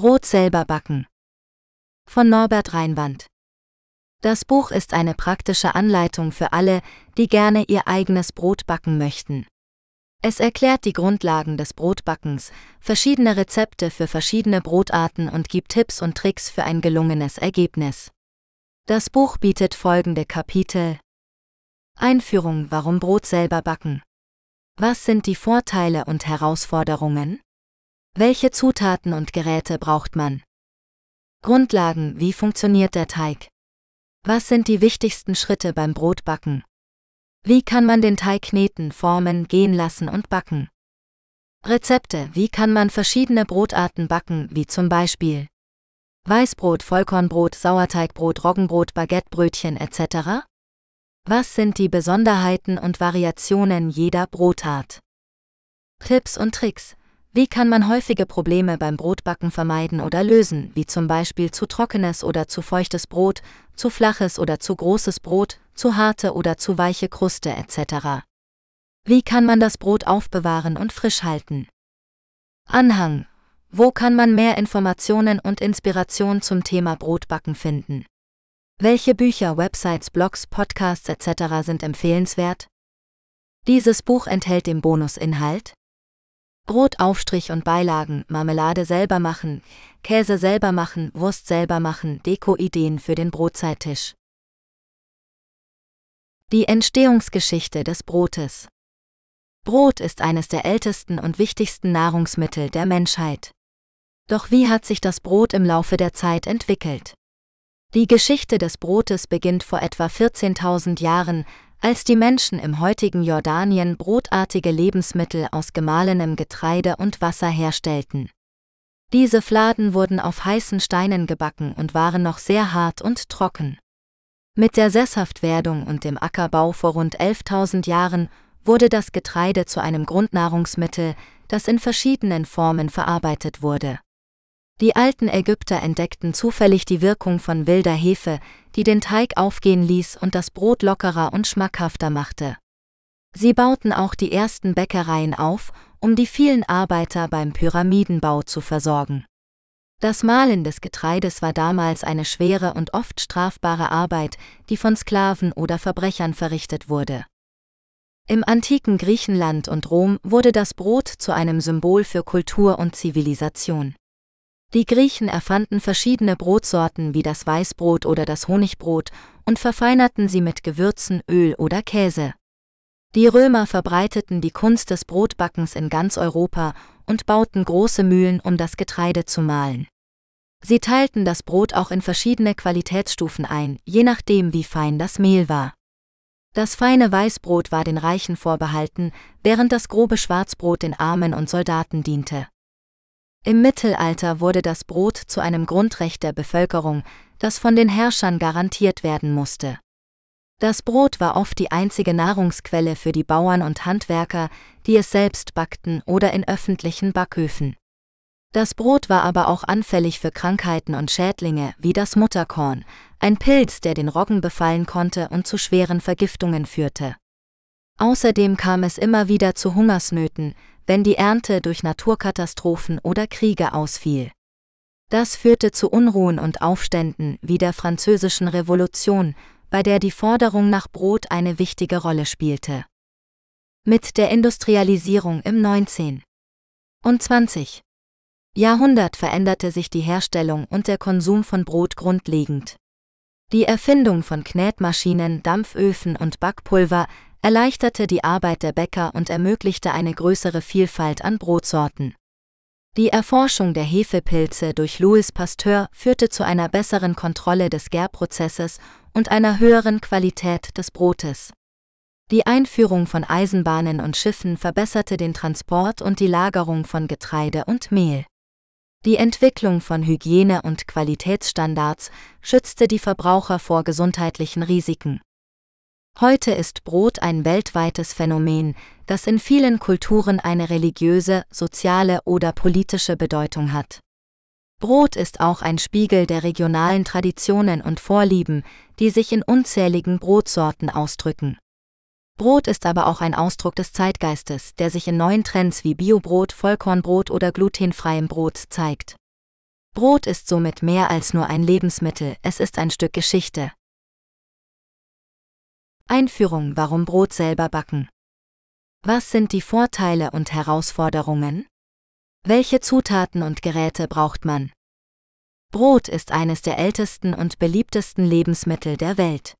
Brot selber backen. Von Norbert Reinwand. Das Buch ist eine praktische Anleitung für alle, die gerne ihr eigenes Brot backen möchten. Es erklärt die Grundlagen des Brotbackens, verschiedene Rezepte für verschiedene Brotarten und gibt Tipps und Tricks für ein gelungenes Ergebnis. Das Buch bietet folgende Kapitel: Einführung: Warum Brot selber backen? Was sind die Vorteile und Herausforderungen? Welche Zutaten und Geräte braucht man? Grundlagen: Wie funktioniert der Teig? Was sind die wichtigsten Schritte beim Brotbacken? Wie kann man den Teig kneten, formen, gehen lassen und backen? Rezepte: Wie kann man verschiedene Brotarten backen, wie zum Beispiel Weißbrot, Vollkornbrot, Sauerteigbrot, Roggenbrot, Baguettebrötchen etc.? Was sind die Besonderheiten und Variationen jeder Brotart? Tipps und Tricks: Wie kann man häufige Probleme beim Brotbacken vermeiden oder lösen, wie zum Beispiel zu trockenes oder zu feuchtes Brot, zu flaches oder zu großes Brot, zu harte oder zu weiche Kruste etc.? Wie kann man das Brot aufbewahren und frisch halten? Anhang: Wo kann man mehr Informationen und Inspiration zum Thema Brotbacken finden? Welche Bücher, Websites, Blogs, Podcasts etc. sind empfehlenswert? Dieses Buch enthält den Bonusinhalt: Brotaufstrich und Beilagen, Marmelade selber machen, Käse selber machen, Wurst selber machen, Dekoideen für den Brotzeittisch. Die Entstehungsgeschichte des Brotes. Brot ist eines der ältesten und wichtigsten Nahrungsmittel der Menschheit. Doch wie hat sich das Brot im Laufe der Zeit entwickelt? Die Geschichte des Brotes beginnt vor etwa 14.000 Jahren, als die Menschen im heutigen Jordanien brotartige Lebensmittel aus gemahlenem Getreide und Wasser herstellten. Diese Fladen wurden auf heißen Steinen gebacken und waren noch sehr hart und trocken. Mit der Sesshaftwerdung und dem Ackerbau vor rund 11.000 Jahren wurde das Getreide zu einem Grundnahrungsmittel, das in verschiedenen Formen verarbeitet wurde. Die alten Ägypter entdeckten zufällig die Wirkung von wilder Hefe, die den Teig aufgehen ließ und das Brot lockerer und schmackhafter machte. Sie bauten auch die ersten Bäckereien auf, um die vielen Arbeiter beim Pyramidenbau zu versorgen. Das Mahlen des Getreides war damals eine schwere und oft strafbare Arbeit, die von Sklaven oder Verbrechern verrichtet wurde. Im antiken Griechenland und Rom wurde das Brot zu einem Symbol für Kultur und Zivilisation. Die Griechen erfanden verschiedene Brotsorten wie das Weißbrot oder das Honigbrot und verfeinerten sie mit Gewürzen, Öl oder Käse. Die Römer verbreiteten die Kunst des Brotbackens in ganz Europa und bauten große Mühlen, um das Getreide zu mahlen. Sie teilten das Brot auch in verschiedene Qualitätsstufen ein, je nachdem wie fein das Mehl war. Das feine Weißbrot war den Reichen vorbehalten, während das grobe Schwarzbrot den Armen und Soldaten diente. Im Mittelalter wurde das Brot zu einem Grundrecht der Bevölkerung, das von den Herrschern garantiert werden musste. Das Brot war oft die einzige Nahrungsquelle für die Bauern und Handwerker, die es selbst backten oder in öffentlichen Backöfen. Das Brot war aber auch anfällig für Krankheiten und Schädlinge wie das Mutterkorn, ein Pilz, der den Roggen befallen konnte und zu schweren Vergiftungen führte. Außerdem kam es immer wieder zu Hungersnöten, wenn die Ernte durch Naturkatastrophen oder Kriege ausfiel. Das führte zu Unruhen und Aufständen wie der Französischen Revolution, bei der die Forderung nach Brot eine wichtige Rolle spielte. Mit der Industrialisierung im 19. und 20. Jahrhundert veränderte sich die Herstellung und der Konsum von Brot grundlegend. Die Erfindung von Knetmaschinen, Dampföfen und Backpulver erleichterte die Arbeit der Bäcker und ermöglichte eine größere Vielfalt an Brotsorten. Die Erforschung der Hefepilze durch Louis Pasteur führte zu einer besseren Kontrolle des Gärprozesses und einer höheren Qualität des Brotes. Die Einführung von Eisenbahnen und Schiffen verbesserte den Transport und die Lagerung von Getreide und Mehl. Die Entwicklung von Hygiene- und Qualitätsstandards schützte die Verbraucher vor gesundheitlichen Risiken. Heute ist Brot ein weltweites Phänomen, das in vielen Kulturen eine religiöse, soziale oder politische Bedeutung hat. Brot ist auch ein Spiegel der regionalen Traditionen und Vorlieben, die sich in unzähligen Brotsorten ausdrücken. Brot ist aber auch ein Ausdruck des Zeitgeistes, der sich in neuen Trends wie Biobrot, Vollkornbrot oder glutenfreiem Brot zeigt. Brot ist somit mehr als nur ein Lebensmittel, es ist ein Stück Geschichte. Einführung: Warum Brot selber backen? Was sind die Vorteile und Herausforderungen? Welche Zutaten und Geräte braucht man? Brot ist eines der ältesten und beliebtesten Lebensmittel der Welt.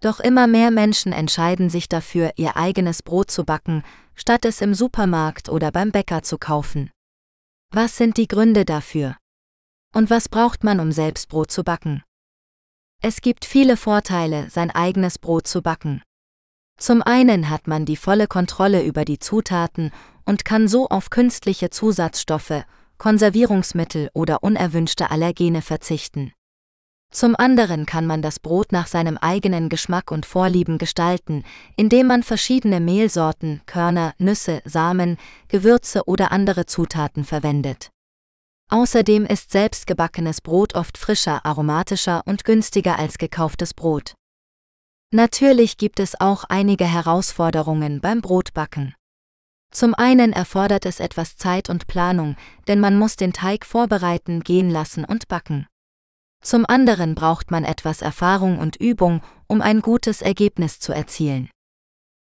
Doch immer mehr Menschen entscheiden sich dafür, ihr eigenes Brot zu backen, statt es im Supermarkt oder beim Bäcker zu kaufen. Was sind die Gründe dafür? Und was braucht man, um selbst Brot zu backen? Es gibt viele Vorteile, sein eigenes Brot zu backen. Zum einen hat man die volle Kontrolle über die Zutaten und kann so auf künstliche Zusatzstoffe, Konservierungsmittel oder unerwünschte Allergene verzichten. Zum anderen kann man das Brot nach seinem eigenen Geschmack und Vorlieben gestalten, indem man verschiedene Mehlsorten, Körner, Nüsse, Samen, Gewürze oder andere Zutaten verwendet. Außerdem ist selbstgebackenes Brot oft frischer, aromatischer und günstiger als gekauftes Brot. Natürlich gibt es auch einige Herausforderungen beim Brotbacken. Zum einen erfordert es etwas Zeit und Planung, denn man muss den Teig vorbereiten, gehen lassen und backen. Zum anderen braucht man etwas Erfahrung und Übung, um ein gutes Ergebnis zu erzielen.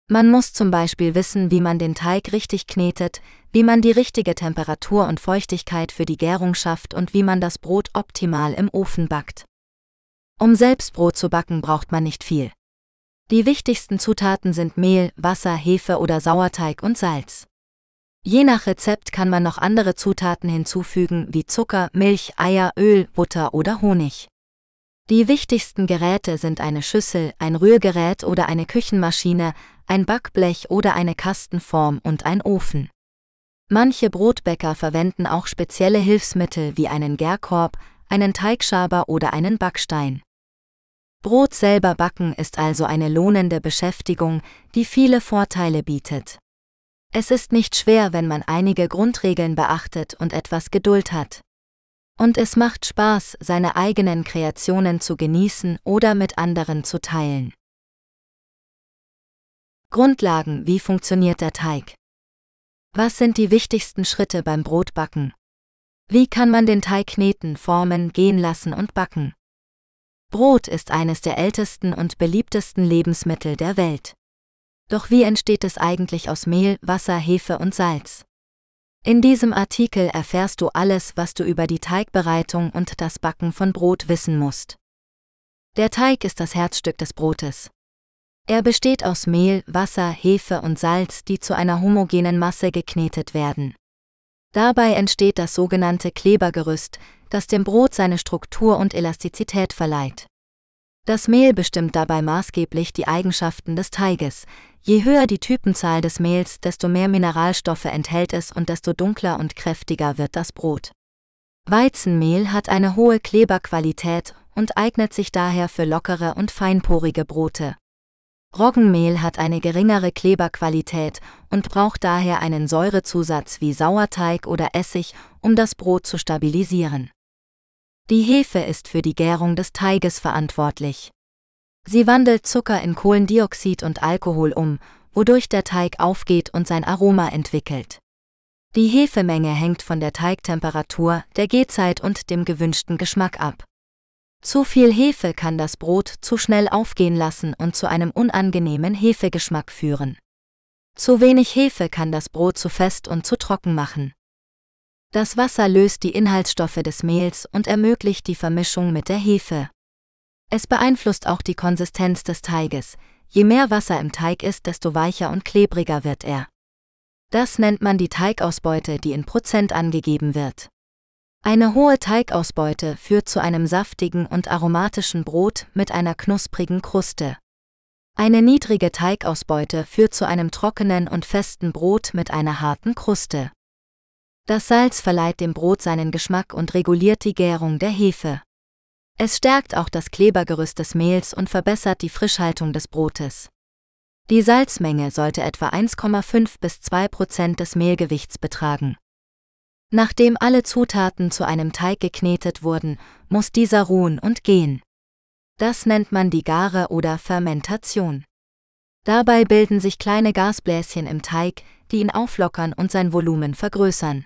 Man muss zum Beispiel wissen, wie man den Teig richtig knetet, wie man die richtige Temperatur und Feuchtigkeit für die Gärung schafft und wie man das Brot optimal im Ofen backt. Um selbst Brot zu backen, braucht man nicht viel. Die wichtigsten Zutaten sind Mehl, Wasser, Hefe oder Sauerteig und Salz. Je nach Rezept kann man noch andere Zutaten hinzufügen wie Zucker, Milch, Eier, Öl, Butter oder Honig. Die wichtigsten Geräte sind eine Schüssel, ein Rührgerät oder eine Küchenmaschine, ein Backblech oder eine Kastenform und ein Ofen. Manche Brotbäcker verwenden auch spezielle Hilfsmittel wie einen Gärkorb, einen Teigschaber oder einen Backstein. Brot selber backen ist also eine lohnende Beschäftigung, die viele Vorteile bietet. Es ist nicht schwer, wenn man einige Grundregeln beachtet und etwas Geduld hat. Und es macht Spaß, seine eigenen Kreationen zu genießen oder mit anderen zu teilen. Grundlagen: Wie funktioniert der Teig? Was sind die wichtigsten Schritte beim Brotbacken? Wie kann man den Teig kneten, formen, gehen lassen und backen? Brot ist eines der ältesten und beliebtesten Lebensmittel der Welt. Doch wie entsteht es eigentlich aus Mehl, Wasser, Hefe und Salz? In diesem Artikel erfährst du alles, was du über die Teigbereitung und das Backen von Brot wissen musst. Der Teig ist das Herzstück des Brotes. Er besteht aus Mehl, Wasser, Hefe und Salz, die zu einer homogenen Masse geknetet werden. Dabei entsteht das sogenannte Klebergerüst, das dem Brot seine Struktur und Elastizität verleiht. Das Mehl bestimmt dabei maßgeblich die Eigenschaften des Teiges. Je höher die Typenzahl des Mehls, desto mehr Mineralstoffe enthält es und desto dunkler und kräftiger wird das Brot. Weizenmehl hat eine hohe Kleberqualität und eignet sich daher für lockere und feinporige Brote. Roggenmehl hat eine geringere Kleberqualität und braucht daher einen Säurezusatz wie Sauerteig oder Essig, um das Brot zu stabilisieren. Die Hefe ist für die Gärung des Teiges verantwortlich. Sie wandelt Zucker in Kohlendioxid und Alkohol um, wodurch der Teig aufgeht und sein Aroma entwickelt. Die Hefemenge hängt von der Teigtemperatur, der Gehzeit und dem gewünschten Geschmack ab. Zu viel Hefe kann das Brot zu schnell aufgehen lassen und zu einem unangenehmen Hefegeschmack führen. Zu wenig Hefe kann das Brot zu fest und zu trocken machen. Das Wasser löst die Inhaltsstoffe des Mehls und ermöglicht die Vermischung mit der Hefe. Es beeinflusst auch die Konsistenz des Teiges. Je mehr Wasser im Teig ist, desto weicher und klebriger wird er. Das nennt man die Teigausbeute, die in Prozent angegeben wird. Eine hohe Teigausbeute führt zu einem saftigen und aromatischen Brot mit einer knusprigen Kruste. Eine niedrige Teigausbeute führt zu einem trockenen und festen Brot mit einer harten Kruste. Das Salz verleiht dem Brot seinen Geschmack und reguliert die Gärung der Hefe. Es stärkt auch das Klebergerüst des Mehls und verbessert die Frischhaltung des Brotes. Die Salzmenge sollte etwa 1,5 bis 2% des Mehlgewichts betragen. Nachdem alle Zutaten zu einem Teig geknetet wurden, muss dieser ruhen und gehen. Das nennt man die Gare oder Fermentation. Dabei bilden sich kleine Gasbläschen im Teig, die ihn auflockern und sein Volumen vergrößern.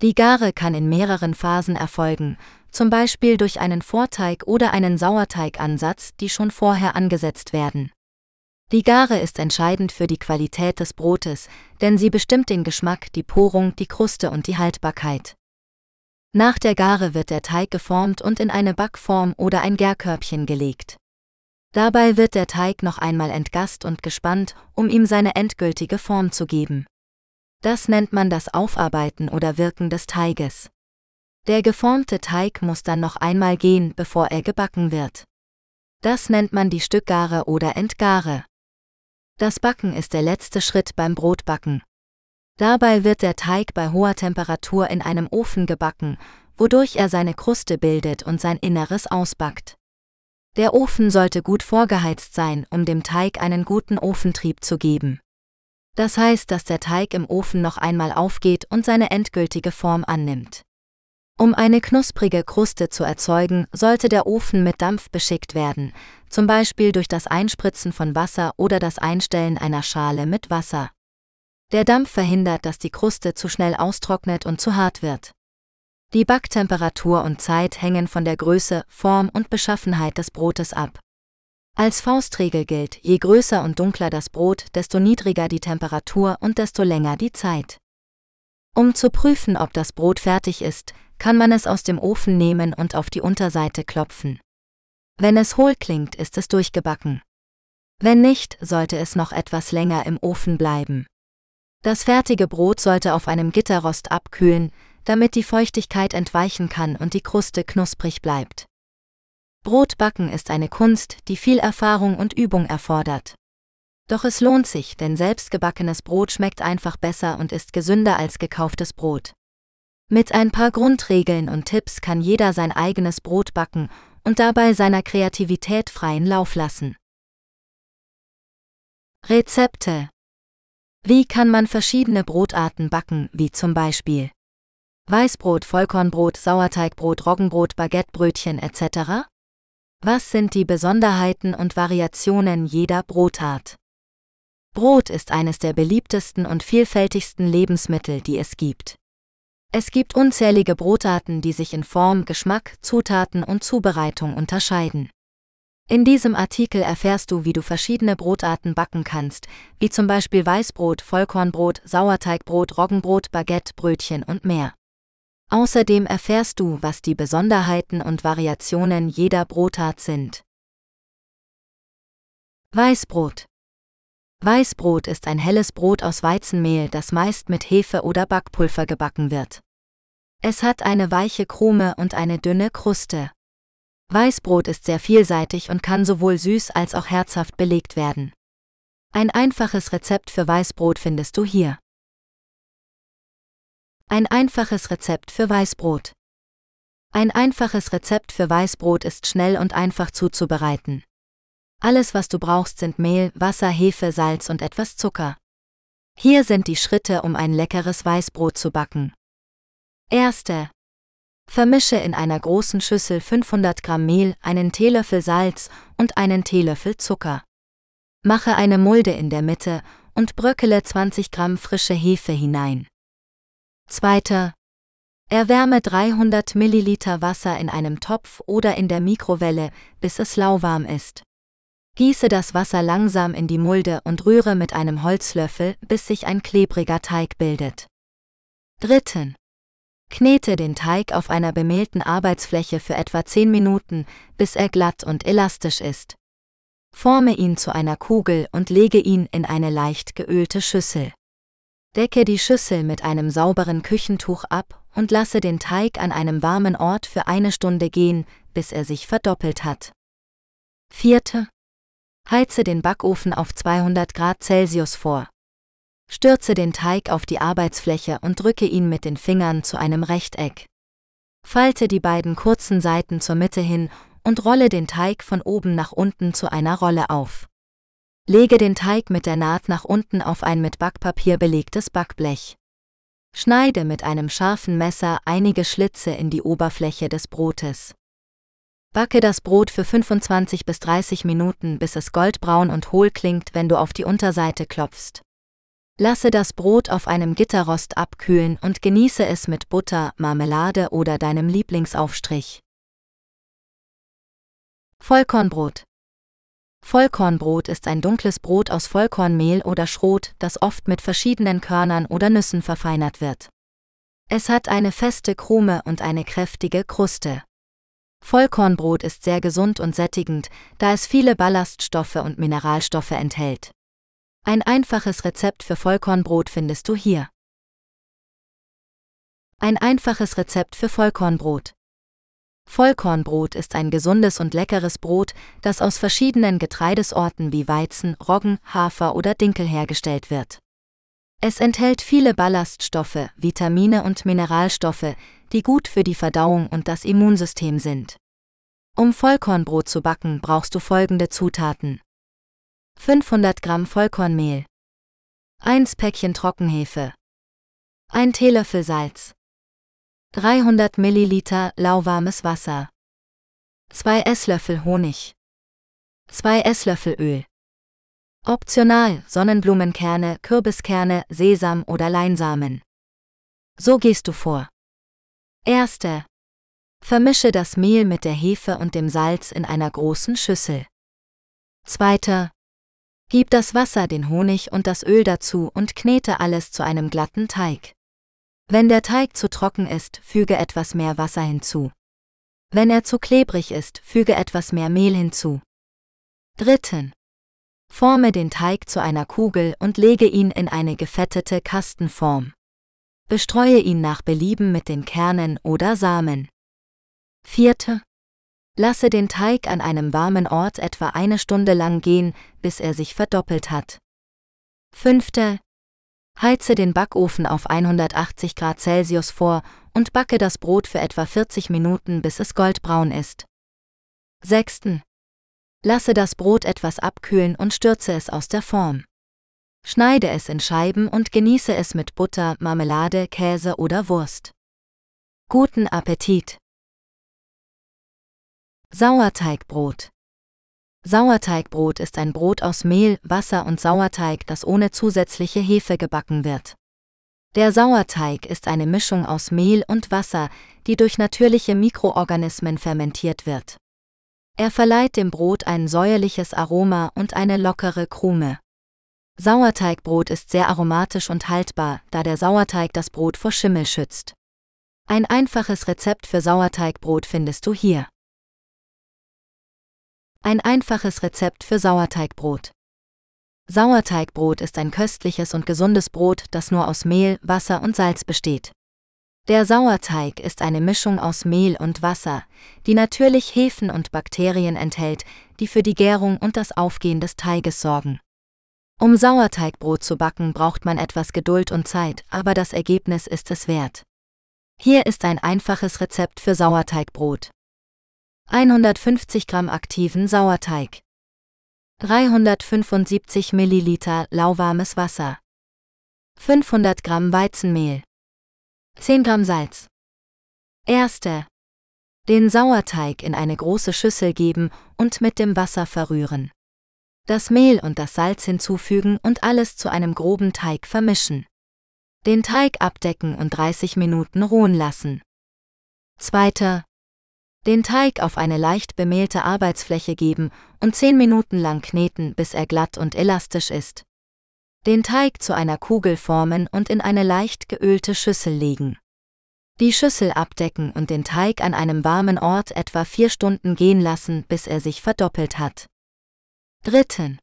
Die Gare kann in mehreren Phasen erfolgen, zum Beispiel durch einen Vorteig oder einen Sauerteigansatz, die schon vorher angesetzt werden. Die Gare ist entscheidend für die Qualität des Brotes, denn sie bestimmt den Geschmack, die Porung, die Kruste und die Haltbarkeit. Nach der Gare wird der Teig geformt und in eine Backform oder ein Gärkörbchen gelegt. Dabei wird der Teig noch einmal entgast und gespannt, um ihm seine endgültige Form zu geben. Das nennt man das Aufarbeiten oder Wirken des Teiges. Der geformte Teig muss dann noch einmal gehen, bevor er gebacken wird. Das nennt man die Stückgare oder Entgare. Das Backen ist der letzte Schritt beim Brotbacken. Dabei wird der Teig bei hoher Temperatur in einem Ofen gebacken, wodurch er seine Kruste bildet und sein Inneres ausbackt. Der Ofen sollte gut vorgeheizt sein, um dem Teig einen guten Ofentrieb zu geben. Das heißt, dass der Teig im Ofen noch einmal aufgeht und seine endgültige Form annimmt. Um eine knusprige Kruste zu erzeugen, sollte der Ofen mit Dampf beschickt werden, zum Beispiel durch das Einspritzen von Wasser oder das Einstellen einer Schale mit Wasser. Der Dampf verhindert, dass die Kruste zu schnell austrocknet und zu hart wird. Die Backtemperatur und Zeit hängen von der Größe, Form und Beschaffenheit des Brotes ab. Als Faustregel gilt, je größer und dunkler das Brot, desto niedriger die Temperatur und desto länger die Zeit. Um zu prüfen, ob das Brot fertig ist, kann man es aus dem Ofen nehmen und auf die Unterseite klopfen. Wenn es hohl klingt, ist es durchgebacken. Wenn nicht, sollte es noch etwas länger im Ofen bleiben. Das fertige Brot sollte auf einem Gitterrost abkühlen, damit die Feuchtigkeit entweichen kann und die Kruste knusprig bleibt. Brotbacken ist eine Kunst, die viel Erfahrung und Übung erfordert. Doch es lohnt sich, denn selbstgebackenes Brot schmeckt einfach besser und ist gesünder als gekauftes Brot. Mit ein paar Grundregeln und Tipps kann jeder sein eigenes Brot backen und dabei seiner Kreativität freien Lauf lassen. Rezepte. Wie kann man verschiedene Brotarten backen, wie zum Beispiel Weißbrot, Vollkornbrot, Sauerteigbrot, Roggenbrot, Baguettebrötchen etc.? Was sind die Besonderheiten und Variationen jeder Brotart? Brot ist eines der beliebtesten und vielfältigsten Lebensmittel, die es gibt. Es gibt unzählige Brotarten, die sich in Form, Geschmack, Zutaten und Zubereitung unterscheiden. In diesem Artikel erfährst du, wie du verschiedene Brotarten backen kannst, wie zum Beispiel Weißbrot, Vollkornbrot, Sauerteigbrot, Roggenbrot, Baguettebrötchen und mehr. Außerdem erfährst du, was die Besonderheiten und Variationen jeder Brotart sind. Weißbrot. Weißbrot ist ein helles Brot aus Weizenmehl, das meist mit Hefe oder Backpulver gebacken wird. Es hat eine weiche Krume und eine dünne Kruste. Weißbrot ist sehr vielseitig und kann sowohl süß als auch herzhaft belegt werden. Ein einfaches Rezept für Weißbrot findest du hier. Ein einfaches Rezept für Weißbrot. Ein einfaches Rezept für Weißbrot ist schnell und einfach zuzubereiten. Alles, was du brauchst, sind Mehl, Wasser, Hefe, Salz und etwas Zucker. Hier sind die Schritte, um ein leckeres Weißbrot zu backen. Erste. Vermische in einer großen Schüssel 500 Gramm Mehl, einen Teelöffel Salz und einen Teelöffel Zucker. Mache eine Mulde in der Mitte und bröckele 20 Gramm frische Hefe hinein. Zweiter. Erwärme 300 Milliliter Wasser in einem Topf oder in der Mikrowelle, bis es lauwarm ist. Gieße das Wasser langsam in die Mulde und rühre mit einem Holzlöffel, bis sich ein klebriger Teig bildet. Dritten. Knete den Teig auf einer bemehlten Arbeitsfläche für etwa 10 Minuten, bis er glatt und elastisch ist. Forme ihn zu einer Kugel und lege ihn in eine leicht geölte Schüssel. Decke die Schüssel mit einem sauberen Küchentuch ab und lasse den Teig an einem warmen Ort für eine Stunde gehen, bis er sich verdoppelt hat. Vierte. Heize den Backofen auf 200 Grad Celsius vor. Stürze den Teig auf die Arbeitsfläche und drücke ihn mit den Fingern zu einem Rechteck. Falte die beiden kurzen Seiten zur Mitte hin und rolle den Teig von oben nach unten zu einer Rolle auf. Lege den Teig mit der Naht nach unten auf ein mit Backpapier belegtes Backblech. Schneide mit einem scharfen Messer einige Schlitze in die Oberfläche des Brotes. Backe das Brot für 25 bis 30 Minuten, bis es goldbraun und hohl klingt, wenn du auf die Unterseite klopfst. Lasse das Brot auf einem Gitterrost abkühlen und genieße es mit Butter, Marmelade oder deinem Lieblingsaufstrich. Vollkornbrot. Vollkornbrot ist ein dunkles Brot aus Vollkornmehl oder Schrot, das oft mit verschiedenen Körnern oder Nüssen verfeinert wird. Es hat eine feste Krume und eine kräftige Kruste. Vollkornbrot ist sehr gesund und sättigend, da es viele Ballaststoffe und Mineralstoffe enthält. Ein einfaches Rezept für Vollkornbrot findest du hier. Ein einfaches Rezept für Vollkornbrot. Vollkornbrot ist ein gesundes und leckeres Brot, das aus verschiedenen Getreidesorten wie Weizen, Roggen, Hafer oder Dinkel hergestellt wird. Es enthält viele Ballaststoffe, Vitamine und Mineralstoffe, die gut für die Verdauung und das Immunsystem sind. Um Vollkornbrot zu backen, brauchst du folgende Zutaten: 500 Gramm Vollkornmehl, 1 Päckchen Trockenhefe, 1 Teelöffel Salz, 300 Milliliter lauwarmes Wasser, 2 Esslöffel Honig, 2 Esslöffel Öl. Optional Sonnenblumenkerne, Kürbiskerne, Sesam oder Leinsamen. So gehst du vor. 1. Vermische das Mehl mit der Hefe und dem Salz in einer großen Schüssel. 2. Gib das Wasser, den Honig und das Öl dazu und knete alles zu einem glatten Teig. Wenn der Teig zu trocken ist, füge etwas mehr Wasser hinzu. Wenn er zu klebrig ist, füge etwas mehr Mehl hinzu. 3. Forme den Teig zu einer Kugel und lege ihn in eine gefettete Kastenform. Bestreue ihn nach Belieben mit den Kernen oder Samen. 4. Lasse den Teig an einem warmen Ort etwa eine Stunde lang gehen, bis er sich verdoppelt hat. 5. Heize den Backofen auf 180 Grad Celsius vor und backe das Brot für etwa 40 Minuten, bis es goldbraun ist. 6. Lasse das Brot etwas abkühlen und stürze es aus der Form. Schneide es in Scheiben und genieße es mit Butter, Marmelade, Käse oder Wurst. Guten Appetit! Sauerteigbrot. Sauerteigbrot ist ein Brot aus Mehl, Wasser und Sauerteig, das ohne zusätzliche Hefe gebacken wird. Der Sauerteig ist eine Mischung aus Mehl und Wasser, die durch natürliche Mikroorganismen fermentiert wird. Er verleiht dem Brot ein säuerliches Aroma und eine lockere Krume. Sauerteigbrot ist sehr aromatisch und haltbar, da der Sauerteig das Brot vor Schimmel schützt. Ein einfaches Rezept für Sauerteigbrot findest du hier. Ein einfaches Rezept für Sauerteigbrot. Sauerteigbrot ist ein köstliches und gesundes Brot, das nur aus Mehl, Wasser und Salz besteht. Der Sauerteig ist eine Mischung aus Mehl und Wasser, die natürlich Hefen und Bakterien enthält, die für die Gärung und das Aufgehen des Teiges sorgen. Um Sauerteigbrot zu backen, braucht man etwas Geduld und Zeit, aber das Ergebnis ist es wert. Hier ist ein einfaches Rezept für Sauerteigbrot. 150 Gramm aktiven Sauerteig, 375 Milliliter lauwarmes Wasser, 500 Gramm Weizenmehl, 10 Gramm Salz. 1. Den Sauerteig in eine große Schüssel geben und mit dem Wasser verrühren. Das Mehl und das Salz hinzufügen und alles zu einem groben Teig vermischen. Den Teig abdecken und 30 Minuten ruhen lassen. 2. Den Teig auf eine leicht bemehlte Arbeitsfläche geben und 10 Minuten lang kneten, bis er glatt und elastisch ist. Den Teig zu einer Kugel formen und in eine leicht geölte Schüssel legen. Die Schüssel abdecken und den Teig an einem warmen Ort etwa 4 Stunden gehen lassen, bis er sich verdoppelt hat. 3.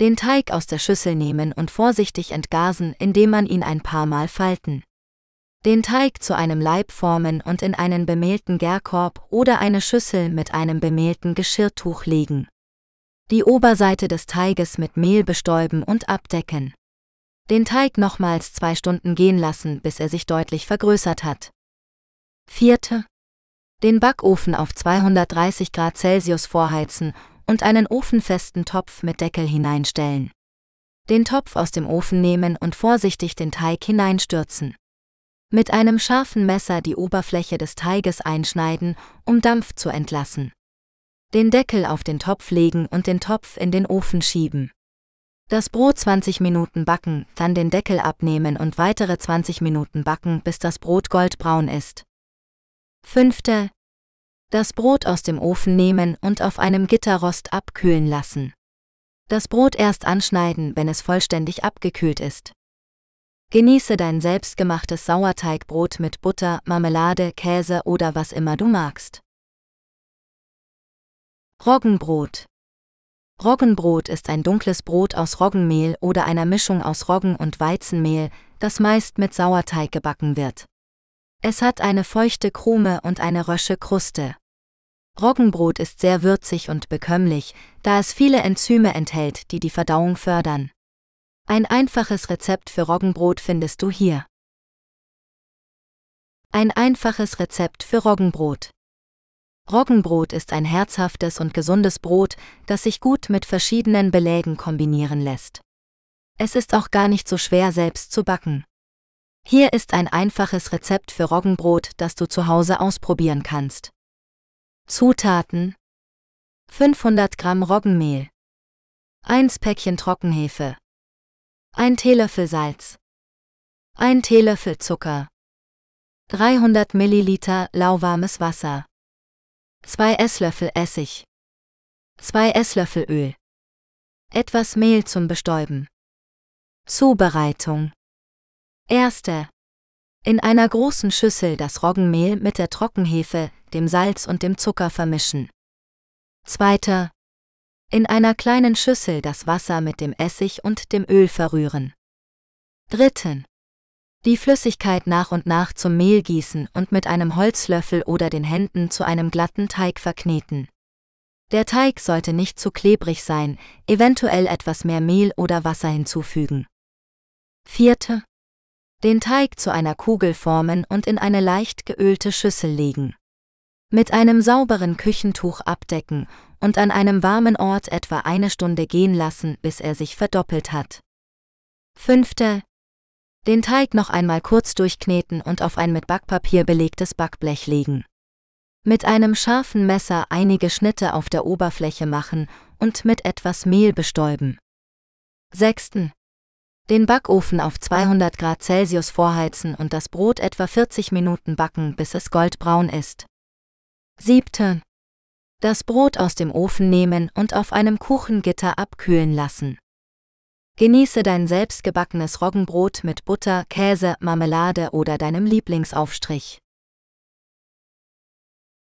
Den Teig aus der Schüssel nehmen und vorsichtig entgasen, indem man ihn ein paar Mal falten. Den Teig zu einem Laib formen und in einen bemehlten Gärkorb oder eine Schüssel mit einem bemehlten Geschirrtuch legen. Die Oberseite des Teiges mit Mehl bestäuben und abdecken. Den Teig nochmals 2 Stunden gehen lassen, bis er sich deutlich vergrößert hat. 4. Den Backofen auf 230 Grad Celsius vorheizen und einen ofenfesten Topf mit Deckel hineinstellen. Den Topf aus dem Ofen nehmen und vorsichtig den Teig hineinstürzen. Mit einem scharfen Messer die Oberfläche des Teiges einschneiden, um Dampf zu entlassen. Den Deckel auf den Topf legen und den Topf in den Ofen schieben. Das Brot 20 Minuten backen, dann den Deckel abnehmen und weitere 20 Minuten backen, bis das Brot goldbraun ist. 5. Das Brot aus dem Ofen nehmen und auf einem Gitterrost abkühlen lassen. Das Brot erst anschneiden, wenn es vollständig abgekühlt ist. Genieße dein selbstgemachtes Sauerteigbrot mit Butter, Marmelade, Käse oder was immer du magst. Roggenbrot. Roggenbrot ist ein dunkles Brot aus Roggenmehl oder einer Mischung aus Roggen- und Weizenmehl, das meist mit Sauerteig gebacken wird. Es hat eine feuchte Krume und eine rösche Kruste. Roggenbrot ist sehr würzig und bekömmlich, da es viele Enzyme enthält, die die Verdauung fördern. Ein einfaches Rezept für Roggenbrot findest du hier. Ein einfaches Rezept für Roggenbrot. Roggenbrot ist ein herzhaftes und gesundes Brot, das sich gut mit verschiedenen Belägen kombinieren lässt. Es ist auch gar nicht so schwer selbst zu backen. Hier ist ein einfaches Rezept für Roggenbrot, das du zu Hause ausprobieren kannst. Zutaten: 500 Gramm Roggenmehl, 1 Päckchen Trockenhefe, 1 Teelöffel Salz, 1 Teelöffel Zucker, 300 Milliliter lauwarmes Wasser, 2 Esslöffel Essig, 2 Esslöffel Öl, etwas Mehl zum Bestäuben. Zubereitung. 1. In einer großen Schüssel das Roggenmehl mit der Trockenhefe, dem Salz und dem Zucker vermischen. 2. In einer kleinen Schüssel das Wasser mit dem Essig und dem Öl verrühren. 3. Die Flüssigkeit nach und nach zum Mehl gießen und mit einem Holzlöffel oder den Händen zu einem glatten Teig verkneten. Der Teig sollte nicht zu klebrig sein, eventuell etwas mehr Mehl oder Wasser hinzufügen. 4. Den Teig zu einer Kugel formen und in eine leicht geölte Schüssel legen. Mit einem sauberen Küchentuch abdecken und an einem warmen Ort etwa eine Stunde gehen lassen, bis er sich verdoppelt hat. 5. Den Teig noch einmal kurz durchkneten und auf ein mit Backpapier belegtes Backblech legen. Mit einem scharfen Messer einige Schnitte auf der Oberfläche machen und mit etwas Mehl bestäuben. 6. Den Backofen auf 200 Grad Celsius vorheizen und das Brot etwa 40 Minuten backen, bis es goldbraun ist. 7. Das Brot aus dem Ofen nehmen und auf einem Kuchengitter abkühlen lassen. Genieße dein selbstgebackenes Roggenbrot mit Butter, Käse, Marmelade oder deinem Lieblingsaufstrich.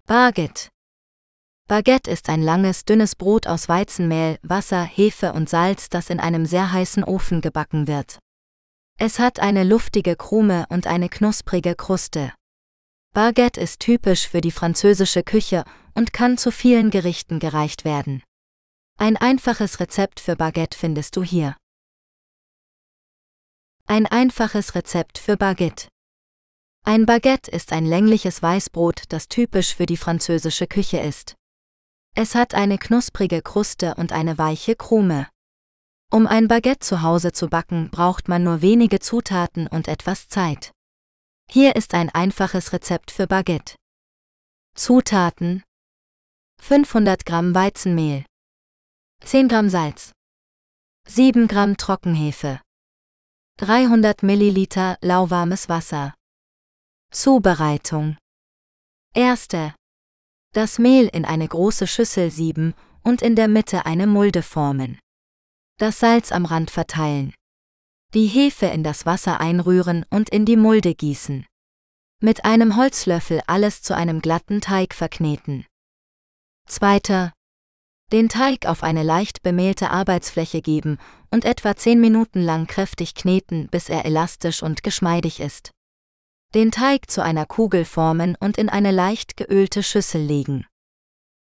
Baguette. Baguette ist ein langes, dünnes Brot aus Weizenmehl, Wasser, Hefe und Salz, das in einem sehr heißen Ofen gebacken wird. Es hat eine luftige Krume und eine knusprige Kruste. Baguette ist typisch für die französische Küche und kann zu vielen Gerichten gereicht werden. Ein einfaches Rezept für Baguette findest du hier. Ein einfaches Rezept für Baguette. Ein Baguette ist ein längliches Weißbrot, das typisch für die französische Küche ist. Es hat eine knusprige Kruste und eine weiche Krume. Um ein Baguette zu Hause zu backen, braucht man nur wenige Zutaten und etwas Zeit. Hier ist ein einfaches Rezept für Baguette. Zutaten: 500 Gramm Weizenmehl, 10 Gramm Salz, 7 Gramm Trockenhefe, 300 Milliliter lauwarmes Wasser. Zubereitung. 1. Das Mehl in eine große Schüssel sieben und in der Mitte eine Mulde formen. Das Salz am Rand verteilen. Die Hefe in das Wasser einrühren und in die Mulde gießen. Mit einem Holzlöffel alles zu einem glatten Teig verkneten. 2. Den Teig auf eine leicht bemehlte Arbeitsfläche geben und etwa 10 Minuten lang kräftig kneten, bis er elastisch und geschmeidig ist. Den Teig zu einer Kugel formen und in eine leicht geölte Schüssel legen.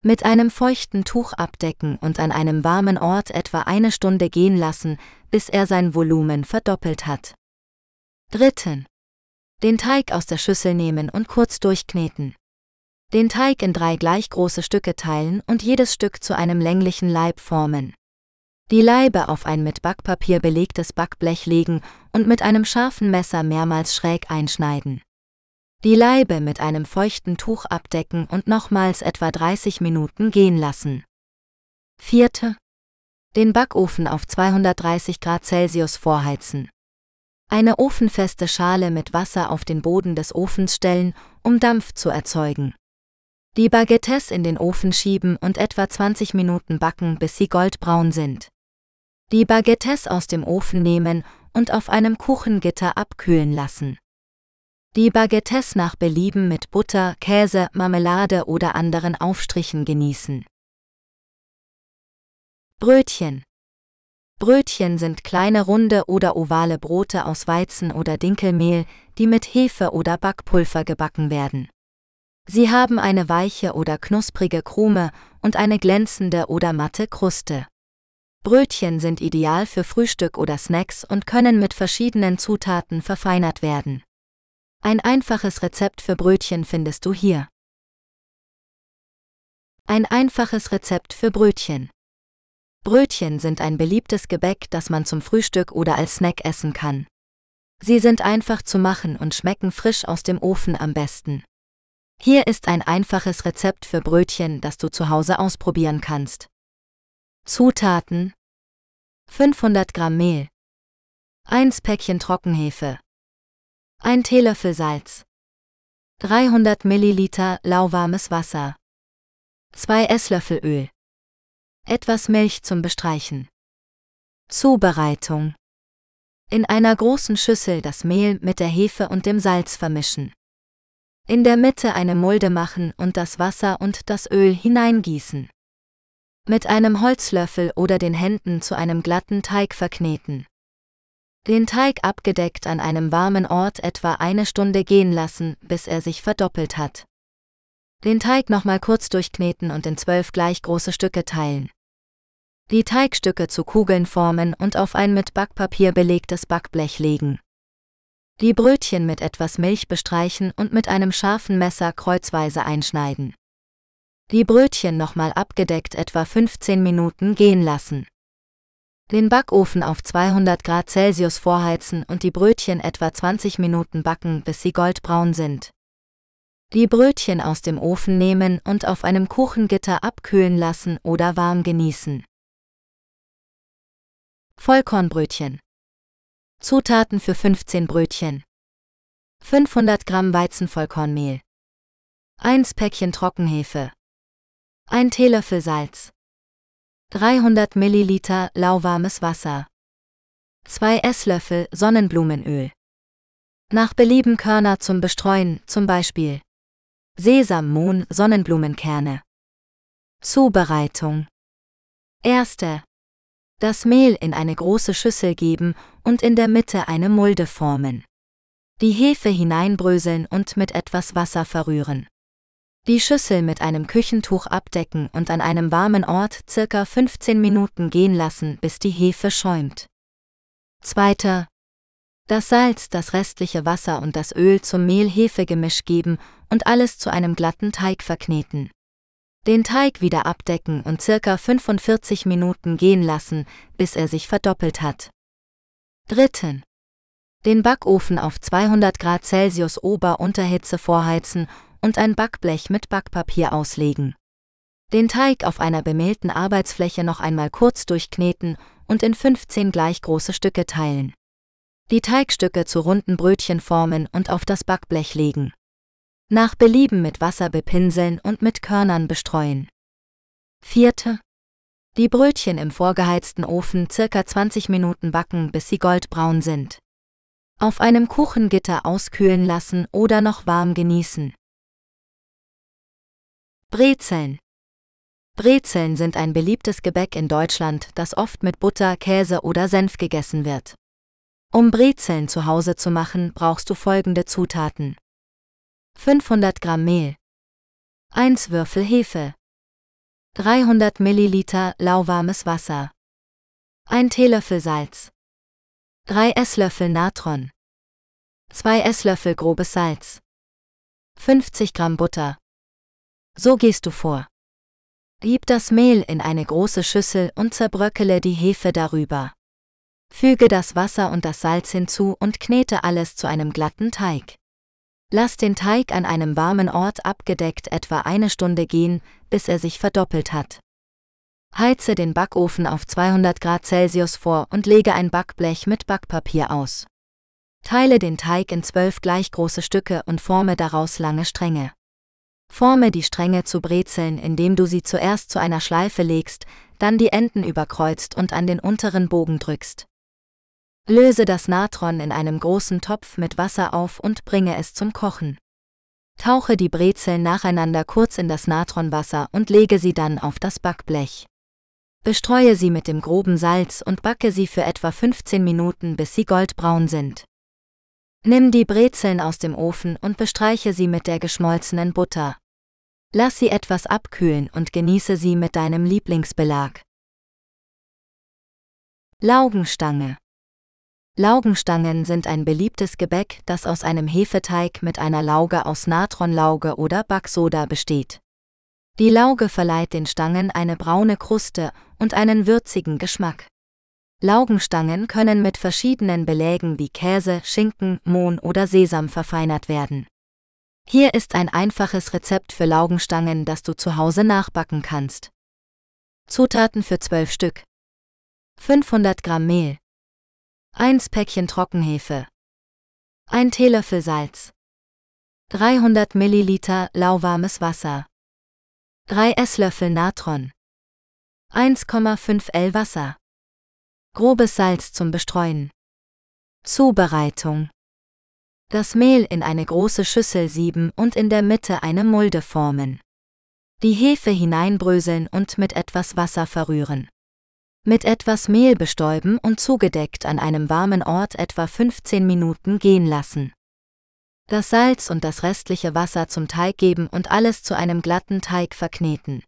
Mit einem feuchten Tuch abdecken und an einem warmen Ort etwa eine Stunde gehen lassen, bis er sein Volumen verdoppelt hat. 3. Den Teig aus der Schüssel nehmen und kurz durchkneten. Den Teig in 3 gleich große Stücke teilen und jedes Stück zu einem länglichen Laib formen. Die Laibe auf ein mit Backpapier belegtes Backblech legen und mit einem scharfen Messer mehrmals schräg einschneiden. Die Laibe mit einem feuchten Tuch abdecken und nochmals etwa 30 Minuten gehen lassen. 4. Den Backofen auf 230 Grad Celsius vorheizen. Eine ofenfeste Schale mit Wasser auf den Boden des Ofens stellen, um Dampf zu erzeugen. Die Baguettes in den Ofen schieben und etwa 20 Minuten backen, bis sie goldbraun sind. Die Baguettes aus dem Ofen nehmen und auf einem Kuchengitter abkühlen lassen. Die Baguettes nach Belieben mit Butter, Käse, Marmelade oder anderen Aufstrichen genießen. Brötchen. Brötchen sind kleine runde oder ovale Brote aus Weizen oder Dinkelmehl, die mit Hefe oder Backpulver gebacken werden. Sie haben eine weiche oder knusprige Krume und eine glänzende oder matte Kruste. Brötchen sind ideal für Frühstück oder Snacks und können mit verschiedenen Zutaten verfeinert werden. Ein einfaches Rezept für Brötchen findest du hier. Ein einfaches Rezept für Brötchen. Brötchen sind ein beliebtes Gebäck, das man zum Frühstück oder als Snack essen kann. Sie sind einfach zu machen und schmecken frisch aus dem Ofen am besten. Hier ist ein einfaches Rezept für Brötchen, das du zu Hause ausprobieren kannst. Zutaten: 500 Gramm Mehl, 1 Päckchen Trockenhefe, 1 Teelöffel Salz, 300 Milliliter lauwarmes Wasser, 2 Esslöffel Öl, etwas Milch zum Bestreichen. Zubereitung: In einer großen Schüssel das Mehl mit der Hefe und dem Salz vermischen. In der Mitte eine Mulde machen und das Wasser und das Öl hineingießen. Mit einem Holzlöffel oder den Händen zu einem glatten Teig verkneten. Den Teig abgedeckt an einem warmen Ort etwa eine Stunde gehen lassen, bis er sich verdoppelt hat. Den Teig nochmal kurz durchkneten und in 12 gleich große Stücke teilen. Die Teigstücke zu Kugeln formen und auf ein mit Backpapier belegtes Backblech legen. Die Brötchen mit etwas Milch bestreichen und mit einem scharfen Messer kreuzweise einschneiden. Die Brötchen nochmal abgedeckt etwa 15 Minuten gehen lassen. Den Backofen auf 200 Grad Celsius vorheizen und die Brötchen etwa 20 Minuten backen, bis sie goldbraun sind. Die Brötchen aus dem Ofen nehmen und auf einem Kuchengitter abkühlen lassen oder warm genießen. Vollkornbrötchen. Zutaten für 15 Brötchen: 500 Gramm Weizenvollkornmehl, 1 Päckchen Trockenhefe, 1 Teelöffel Salz, 300 Milliliter lauwarmes Wasser, 2 Esslöffel Sonnenblumenöl. Nach Belieben Körner zum Bestreuen, zum Beispiel Sesam, Mohn, Sonnenblumenkerne. Zubereitung: Erste: Das Mehl in eine große Schüssel geben und in der Mitte eine Mulde formen. Die Hefe hineinbröseln und mit etwas Wasser verrühren. Die Schüssel mit einem Küchentuch abdecken und an einem warmen Ort ca. 15 Minuten gehen lassen, bis die Hefe schäumt. Zweiter: Das Salz, das restliche Wasser und das Öl zum Mehl-Hefe-Gemisch geben und alles zu einem glatten Teig verkneten. Den Teig wieder abdecken und ca. 45 Minuten gehen lassen, bis er sich verdoppelt hat. Dritten: Den Backofen auf 200 Grad Celsius Ober-Unterhitze vorheizen und ein Backblech mit Backpapier auslegen. Den Teig auf einer bemehlten Arbeitsfläche noch einmal kurz durchkneten und in 15 gleich große Stücke teilen. Die Teigstücke zu runden Brötchen formen und auf das Backblech legen. Nach Belieben mit Wasser bepinseln und mit Körnern bestreuen. Vierte: Die Brötchen im vorgeheizten Ofen ca. 20 Minuten backen, bis sie goldbraun sind. Auf einem Kuchengitter auskühlen lassen oder noch warm genießen. Brezeln. Brezeln sind ein beliebtes Gebäck in Deutschland, das oft mit Butter, Käse oder Senf gegessen wird. Um Brezeln zu Hause zu machen, brauchst du folgende Zutaten: 500 Gramm Mehl, 1 Würfel Hefe, 300 Milliliter lauwarmes Wasser, 1 Teelöffel Salz, 3 Esslöffel Natron, 2 Esslöffel grobes Salz, 50 Gramm Butter. So gehst du vor. Gib das Mehl in eine große Schüssel und zerbröckele die Hefe darüber. Füge das Wasser und das Salz hinzu und knete alles zu einem glatten Teig. Lass den Teig an einem warmen Ort abgedeckt etwa eine Stunde gehen, bis er sich verdoppelt hat. Heize den Backofen auf 200 Grad Celsius vor und lege ein Backblech mit Backpapier aus. Teile den Teig in 12 gleich große Stücke und forme daraus lange Stränge. Forme die Stränge zu Brezeln, indem du sie zuerst zu einer Schleife legst, dann die Enden überkreuzt und an den unteren Bogen drückst. Löse das Natron in einem großen Topf mit Wasser auf und bringe es zum Kochen. Tauche die Brezeln nacheinander kurz in das Natronwasser und lege sie dann auf das Backblech. Bestreue sie mit dem groben Salz und backe sie für etwa 15 Minuten, bis sie goldbraun sind. Nimm die Brezeln aus dem Ofen und bestreiche sie mit der geschmolzenen Butter. Lass sie etwas abkühlen und genieße sie mit deinem Lieblingsbelag. Laugenstange. Laugenstangen sind ein beliebtes Gebäck, das aus einem Hefeteig mit einer Lauge aus Natronlauge oder Backsoda besteht. Die Lauge verleiht den Stangen eine braune Kruste und einen würzigen Geschmack. Laugenstangen können mit verschiedenen Belägen wie Käse, Schinken, Mohn oder Sesam verfeinert werden. Hier ist ein einfaches Rezept für Laugenstangen, das du zu Hause nachbacken kannst. Zutaten für 12 Stück: 500 Gramm Mehl, 1 Päckchen Trockenhefe, 1 Teelöffel Salz, 300 Milliliter lauwarmes Wasser, 3 Esslöffel Natron, 1,5 L Wasser, grobes Salz zum Bestreuen. Zubereitung: Das Mehl in eine große Schüssel sieben und in der Mitte eine Mulde formen. Die Hefe hineinbröseln und mit etwas Wasser verrühren. Mit etwas Mehl bestäuben und zugedeckt an einem warmen Ort etwa 15 Minuten gehen lassen. Das Salz und das restliche Wasser zum Teig geben und alles zu einem glatten Teig verkneten.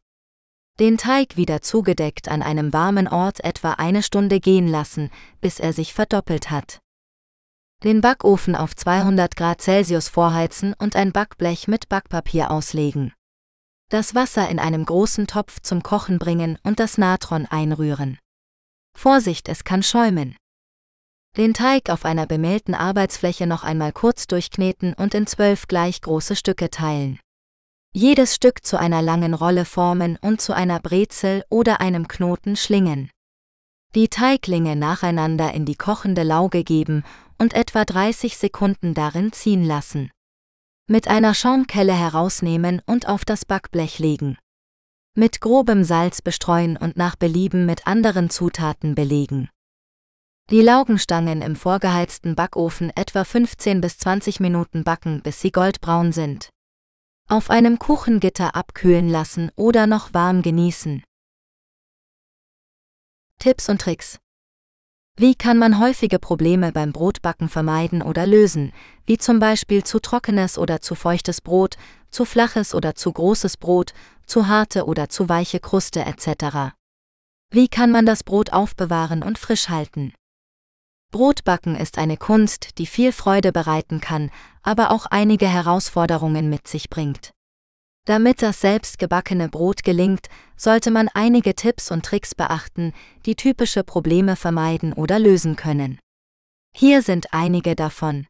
Den Teig wieder zugedeckt an einem warmen Ort etwa eine Stunde gehen lassen, bis er sich verdoppelt hat. Den Backofen auf 200 Grad Celsius vorheizen und ein Backblech mit Backpapier auslegen. Das Wasser in einem großen Topf zum Kochen bringen und das Natron einrühren. Vorsicht, es kann schäumen. Den Teig auf einer bemehlten Arbeitsfläche noch einmal kurz durchkneten und in 12 gleich große Stücke teilen. Jedes Stück zu einer langen Rolle formen und zu einer Brezel oder einem Knoten schlingen. Die Teiglinge nacheinander in die kochende Lauge geben und etwa 30 Sekunden darin ziehen lassen. Mit einer Schaumkelle herausnehmen und auf das Backblech legen. Mit grobem Salz bestreuen und nach Belieben mit anderen Zutaten belegen. Die Laugenstangen im vorgeheizten Backofen etwa 15 bis 20 Minuten backen, bis sie goldbraun sind. Auf einem Kuchengitter abkühlen lassen oder noch warm genießen. Tipps und Tricks: Wie kann man häufige Probleme beim Brotbacken vermeiden oder lösen, wie zum Beispiel zu trockenes oder zu feuchtes Brot, zu flaches oder zu großes Brot, zu harte oder zu weiche Kruste etc.? Wie kann man das Brot aufbewahren und frisch halten? Brotbacken ist eine Kunst, die viel Freude bereiten kann, aber auch einige Herausforderungen mit sich bringt. Damit das selbstgebackene Brot gelingt, sollte man einige Tipps und Tricks beachten, die typische Probleme vermeiden oder lösen können. Hier sind einige davon.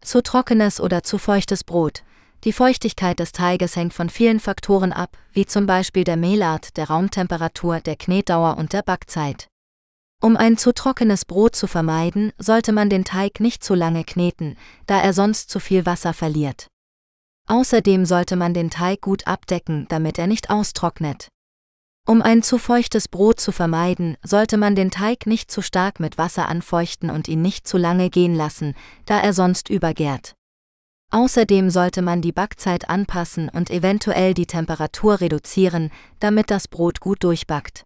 Zu trockenes oder zu feuchtes Brot. Die Feuchtigkeit des Teiges hängt von vielen Faktoren ab, wie zum Beispiel der Mehlart, der Raumtemperatur, der Knetdauer und der Backzeit. Um ein zu trockenes Brot zu vermeiden, sollte man den Teig nicht zu lange kneten, da er sonst zu viel Wasser verliert. Außerdem sollte man den Teig gut abdecken, damit er nicht austrocknet. Um ein zu feuchtes Brot zu vermeiden, sollte man den Teig nicht zu stark mit Wasser anfeuchten und ihn nicht zu lange gehen lassen, da er sonst übergärt. Außerdem sollte man die Backzeit anpassen und eventuell die Temperatur reduzieren, damit das Brot gut durchbackt.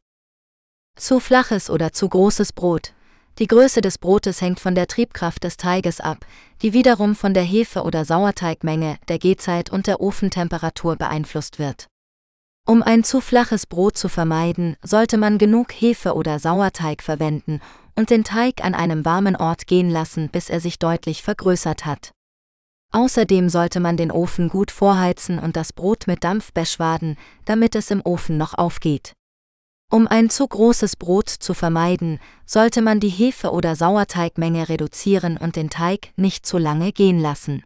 Zu flaches oder zu großes Brot. Die Größe des Brotes hängt von der Triebkraft des Teiges ab, die wiederum von der Hefe- oder Sauerteigmenge, der Gehzeit und der Ofentemperatur beeinflusst wird. Um ein zu flaches Brot zu vermeiden, sollte man genug Hefe oder Sauerteig verwenden und den Teig an einem warmen Ort gehen lassen, bis er sich deutlich vergrößert hat. Außerdem sollte man den Ofen gut vorheizen und das Brot mit Dampf beschwaden, damit es im Ofen noch aufgeht. Um ein zu großes Brot zu vermeiden, sollte man die Hefe- oder Sauerteigmenge reduzieren und den Teig nicht zu lange gehen lassen.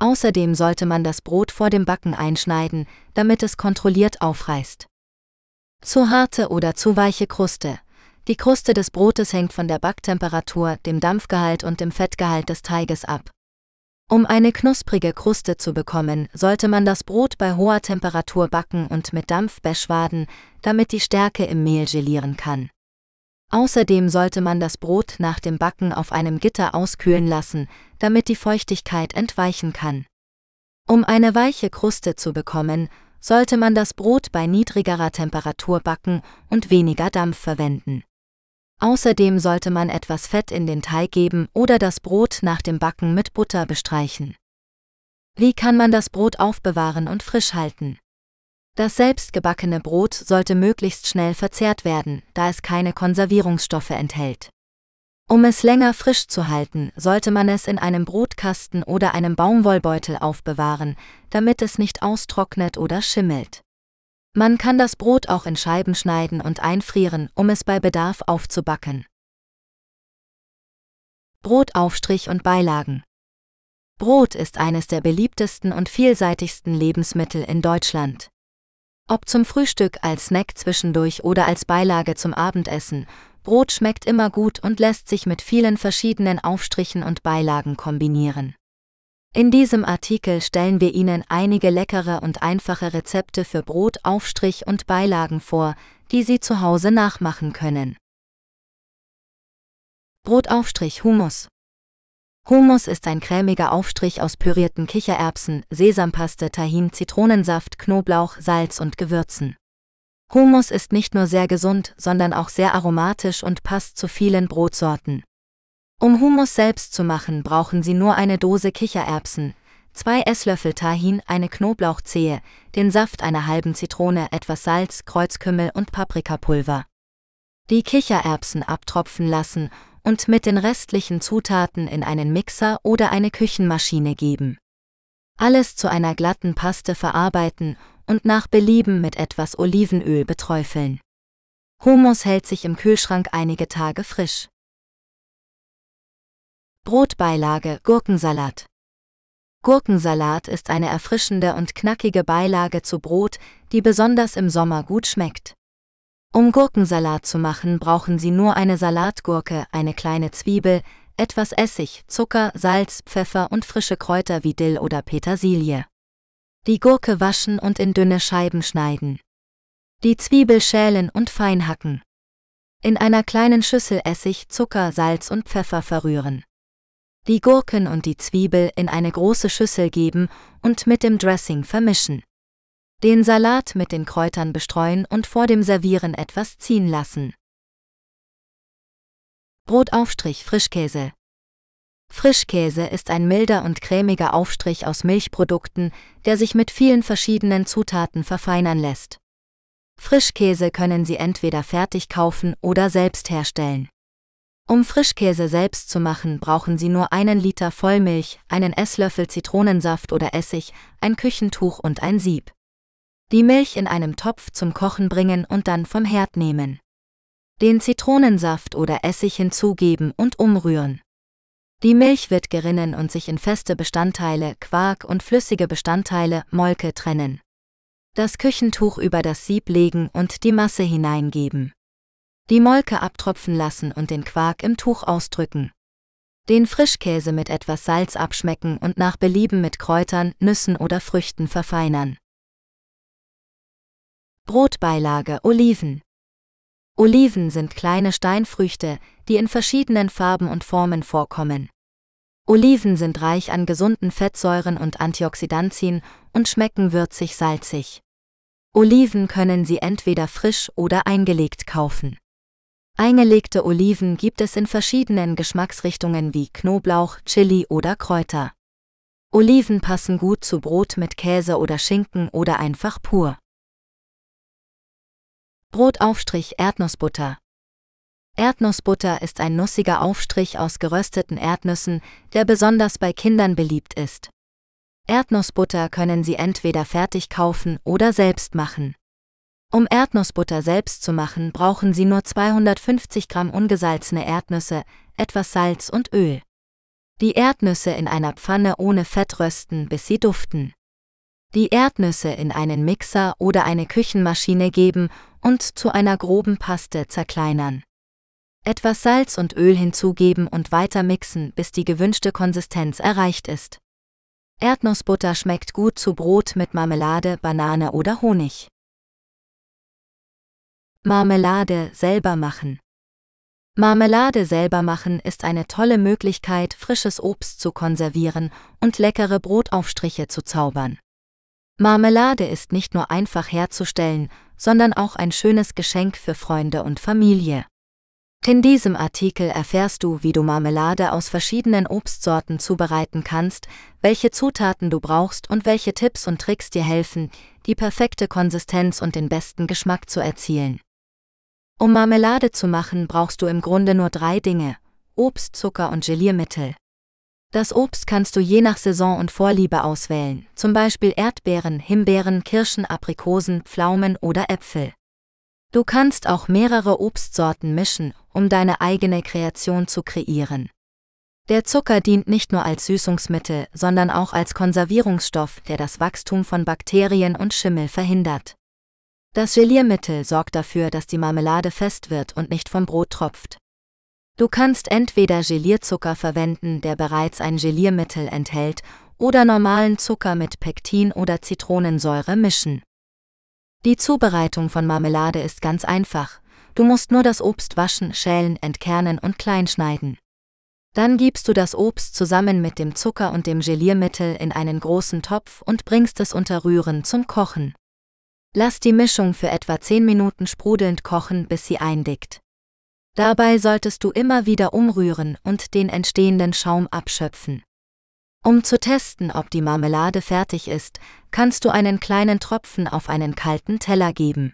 Außerdem sollte man das Brot vor dem Backen einschneiden, damit es kontrolliert aufreißt. Zu harte oder zu weiche Kruste. Die Kruste des Brotes hängt von der Backtemperatur, dem Dampfgehalt und dem Fettgehalt des Teiges ab. Um eine knusprige Kruste zu bekommen, sollte man das Brot bei hoher Temperatur backen und mit Dampf beschwaden, damit die Stärke im Mehl gelieren kann. Außerdem sollte man das Brot nach dem Backen auf einem Gitter auskühlen lassen, damit die Feuchtigkeit entweichen kann. Um eine weiche Kruste zu bekommen, sollte man das Brot bei niedrigerer Temperatur backen und weniger Dampf verwenden. Außerdem sollte man etwas Fett in den Teig geben oder das Brot nach dem Backen mit Butter bestreichen. Wie kann man das Brot aufbewahren und frisch halten? Das selbstgebackene Brot sollte möglichst schnell verzehrt werden, da es keine Konservierungsstoffe enthält. Um es länger frisch zu halten, sollte man es in einem Brotkasten oder einem Baumwollbeutel aufbewahren, damit es nicht austrocknet oder schimmelt. Man kann das Brot auch in Scheiben schneiden und einfrieren, um es bei Bedarf aufzubacken. Brotaufstrich und Beilagen. Brot ist eines der beliebtesten und vielseitigsten Lebensmittel in Deutschland. Ob zum Frühstück, als Snack zwischendurch oder als Beilage zum Abendessen, Brot schmeckt immer gut und lässt sich mit vielen verschiedenen Aufstrichen und Beilagen kombinieren. In diesem Artikel stellen wir Ihnen einige leckere und einfache Rezepte für Brot, Aufstrich und Beilagen vor, die Sie zu Hause nachmachen können. Brotaufstrich Hummus. Hummus ist ein cremiger Aufstrich aus pürierten Kichererbsen, Sesampaste, Tahin, Zitronensaft, Knoblauch, Salz und Gewürzen. Hummus ist nicht nur sehr gesund, sondern auch sehr aromatisch und passt zu vielen Brotsorten. Um Hummus selbst zu machen, brauchen Sie nur eine Dose Kichererbsen, 2 Esslöffel Tahin, eine Knoblauchzehe, den Saft einer halben Zitrone, etwas Salz, Kreuzkümmel und Paprikapulver. Die Kichererbsen abtropfen lassen und mit den restlichen Zutaten in einen Mixer oder eine Küchenmaschine geben. Alles zu einer glatten Paste verarbeiten und nach Belieben mit etwas Olivenöl beträufeln. Hummus hält sich im Kühlschrank einige Tage frisch. Brotbeilage Gurkensalat. Gurkensalat ist eine erfrischende und knackige Beilage zu Brot, die besonders im Sommer gut schmeckt. Um Gurkensalat zu machen, brauchen Sie nur eine Salatgurke, eine kleine Zwiebel, etwas Essig, Zucker, Salz, Pfeffer und frische Kräuter wie Dill oder Petersilie. Die Gurke waschen und in dünne Scheiben schneiden. Die Zwiebel schälen und fein hacken. In einer kleinen Schüssel Essig, Zucker, Salz und Pfeffer verrühren. Die Gurken und die Zwiebel in eine große Schüssel geben und mit dem Dressing vermischen. Den Salat mit den Kräutern bestreuen und vor dem Servieren etwas ziehen lassen. Brotaufstrich Frischkäse. Frischkäse ist ein milder und cremiger Aufstrich aus Milchprodukten, der sich mit vielen verschiedenen Zutaten verfeinern lässt. Frischkäse können Sie entweder fertig kaufen oder selbst herstellen. Um Frischkäse selbst zu machen, brauchen Sie nur 1 Liter Vollmilch, einen Esslöffel Zitronensaft oder Essig, ein Küchentuch und ein Sieb. Die Milch in einem Topf zum Kochen bringen und dann vom Herd nehmen. Den Zitronensaft oder Essig hinzugeben und umrühren. Die Milch wird gerinnen und sich in feste Bestandteile, Quark und flüssige Bestandteile, Molke trennen. Das Küchentuch über das Sieb legen und die Masse hineingeben. Die Molke abtropfen lassen und den Quark im Tuch ausdrücken. Den Frischkäse mit etwas Salz abschmecken und nach Belieben mit Kräutern, Nüssen oder Früchten verfeinern. Brotbeilage Oliven. Oliven sind kleine Steinfrüchte, die in verschiedenen Farben und Formen vorkommen. Oliven sind reich an gesunden Fettsäuren und Antioxidantien und schmecken würzig-salzig. Oliven können Sie entweder frisch oder eingelegt kaufen. Eingelegte Oliven gibt es in verschiedenen Geschmacksrichtungen wie Knoblauch, Chili oder Kräuter. Oliven passen gut zu Brot mit Käse oder Schinken oder einfach pur. Brotaufstrich Erdnussbutter. Erdnussbutter ist ein nussiger Aufstrich aus gerösteten Erdnüssen, der besonders bei Kindern beliebt ist. Erdnussbutter können Sie entweder fertig kaufen oder selbst machen. Um Erdnussbutter selbst zu machen, brauchen Sie nur 250 Gramm ungesalzene Erdnüsse, etwas Salz und Öl. Die Erdnüsse in einer Pfanne ohne Fett rösten, bis sie duften. Die Erdnüsse in einen Mixer oder eine Küchenmaschine geben und zu einer groben Paste zerkleinern. Etwas Salz und Öl hinzugeben und weiter mixen, bis die gewünschte Konsistenz erreicht ist. Erdnussbutter schmeckt gut zu Brot mit Marmelade, Banane oder Honig. Marmelade selber machen. Marmelade selber machen ist eine tolle Möglichkeit, frisches Obst zu konservieren und leckere Brotaufstriche zu zaubern. Marmelade ist nicht nur einfach herzustellen, sondern auch ein schönes Geschenk für Freunde und Familie. In diesem Artikel erfährst du, wie du Marmelade aus verschiedenen Obstsorten zubereiten kannst, welche Zutaten du brauchst und welche Tipps und Tricks dir helfen, die perfekte Konsistenz und den besten Geschmack zu erzielen. Um Marmelade zu machen, brauchst du im Grunde nur 3 Dinge: Obst, Zucker und Geliermittel. Das Obst kannst du je nach Saison und Vorliebe auswählen, zum Beispiel Erdbeeren, Himbeeren, Kirschen, Aprikosen, Pflaumen oder Äpfel. Du kannst auch mehrere Obstsorten mischen, um deine eigene Kreation zu kreieren. Der Zucker dient nicht nur als Süßungsmittel, sondern auch als Konservierungsstoff, der das Wachstum von Bakterien und Schimmel verhindert. Das Geliermittel sorgt dafür, dass die Marmelade fest wird und nicht vom Brot tropft. Du kannst entweder Gelierzucker verwenden, der bereits ein Geliermittel enthält, oder normalen Zucker mit Pektin oder Zitronensäure mischen. Die Zubereitung von Marmelade ist ganz einfach. Du musst nur das Obst waschen, schälen, entkernen und kleinschneiden. Dann gibst du das Obst zusammen mit dem Zucker und dem Geliermittel in einen großen Topf und bringst es unter Rühren zum Kochen. Lass die Mischung für etwa 10 Minuten sprudelnd kochen, bis sie eindickt. Dabei solltest du immer wieder umrühren und den entstehenden Schaum abschöpfen. Um zu testen, ob die Marmelade fertig ist, kannst du einen kleinen Tropfen auf einen kalten Teller geben.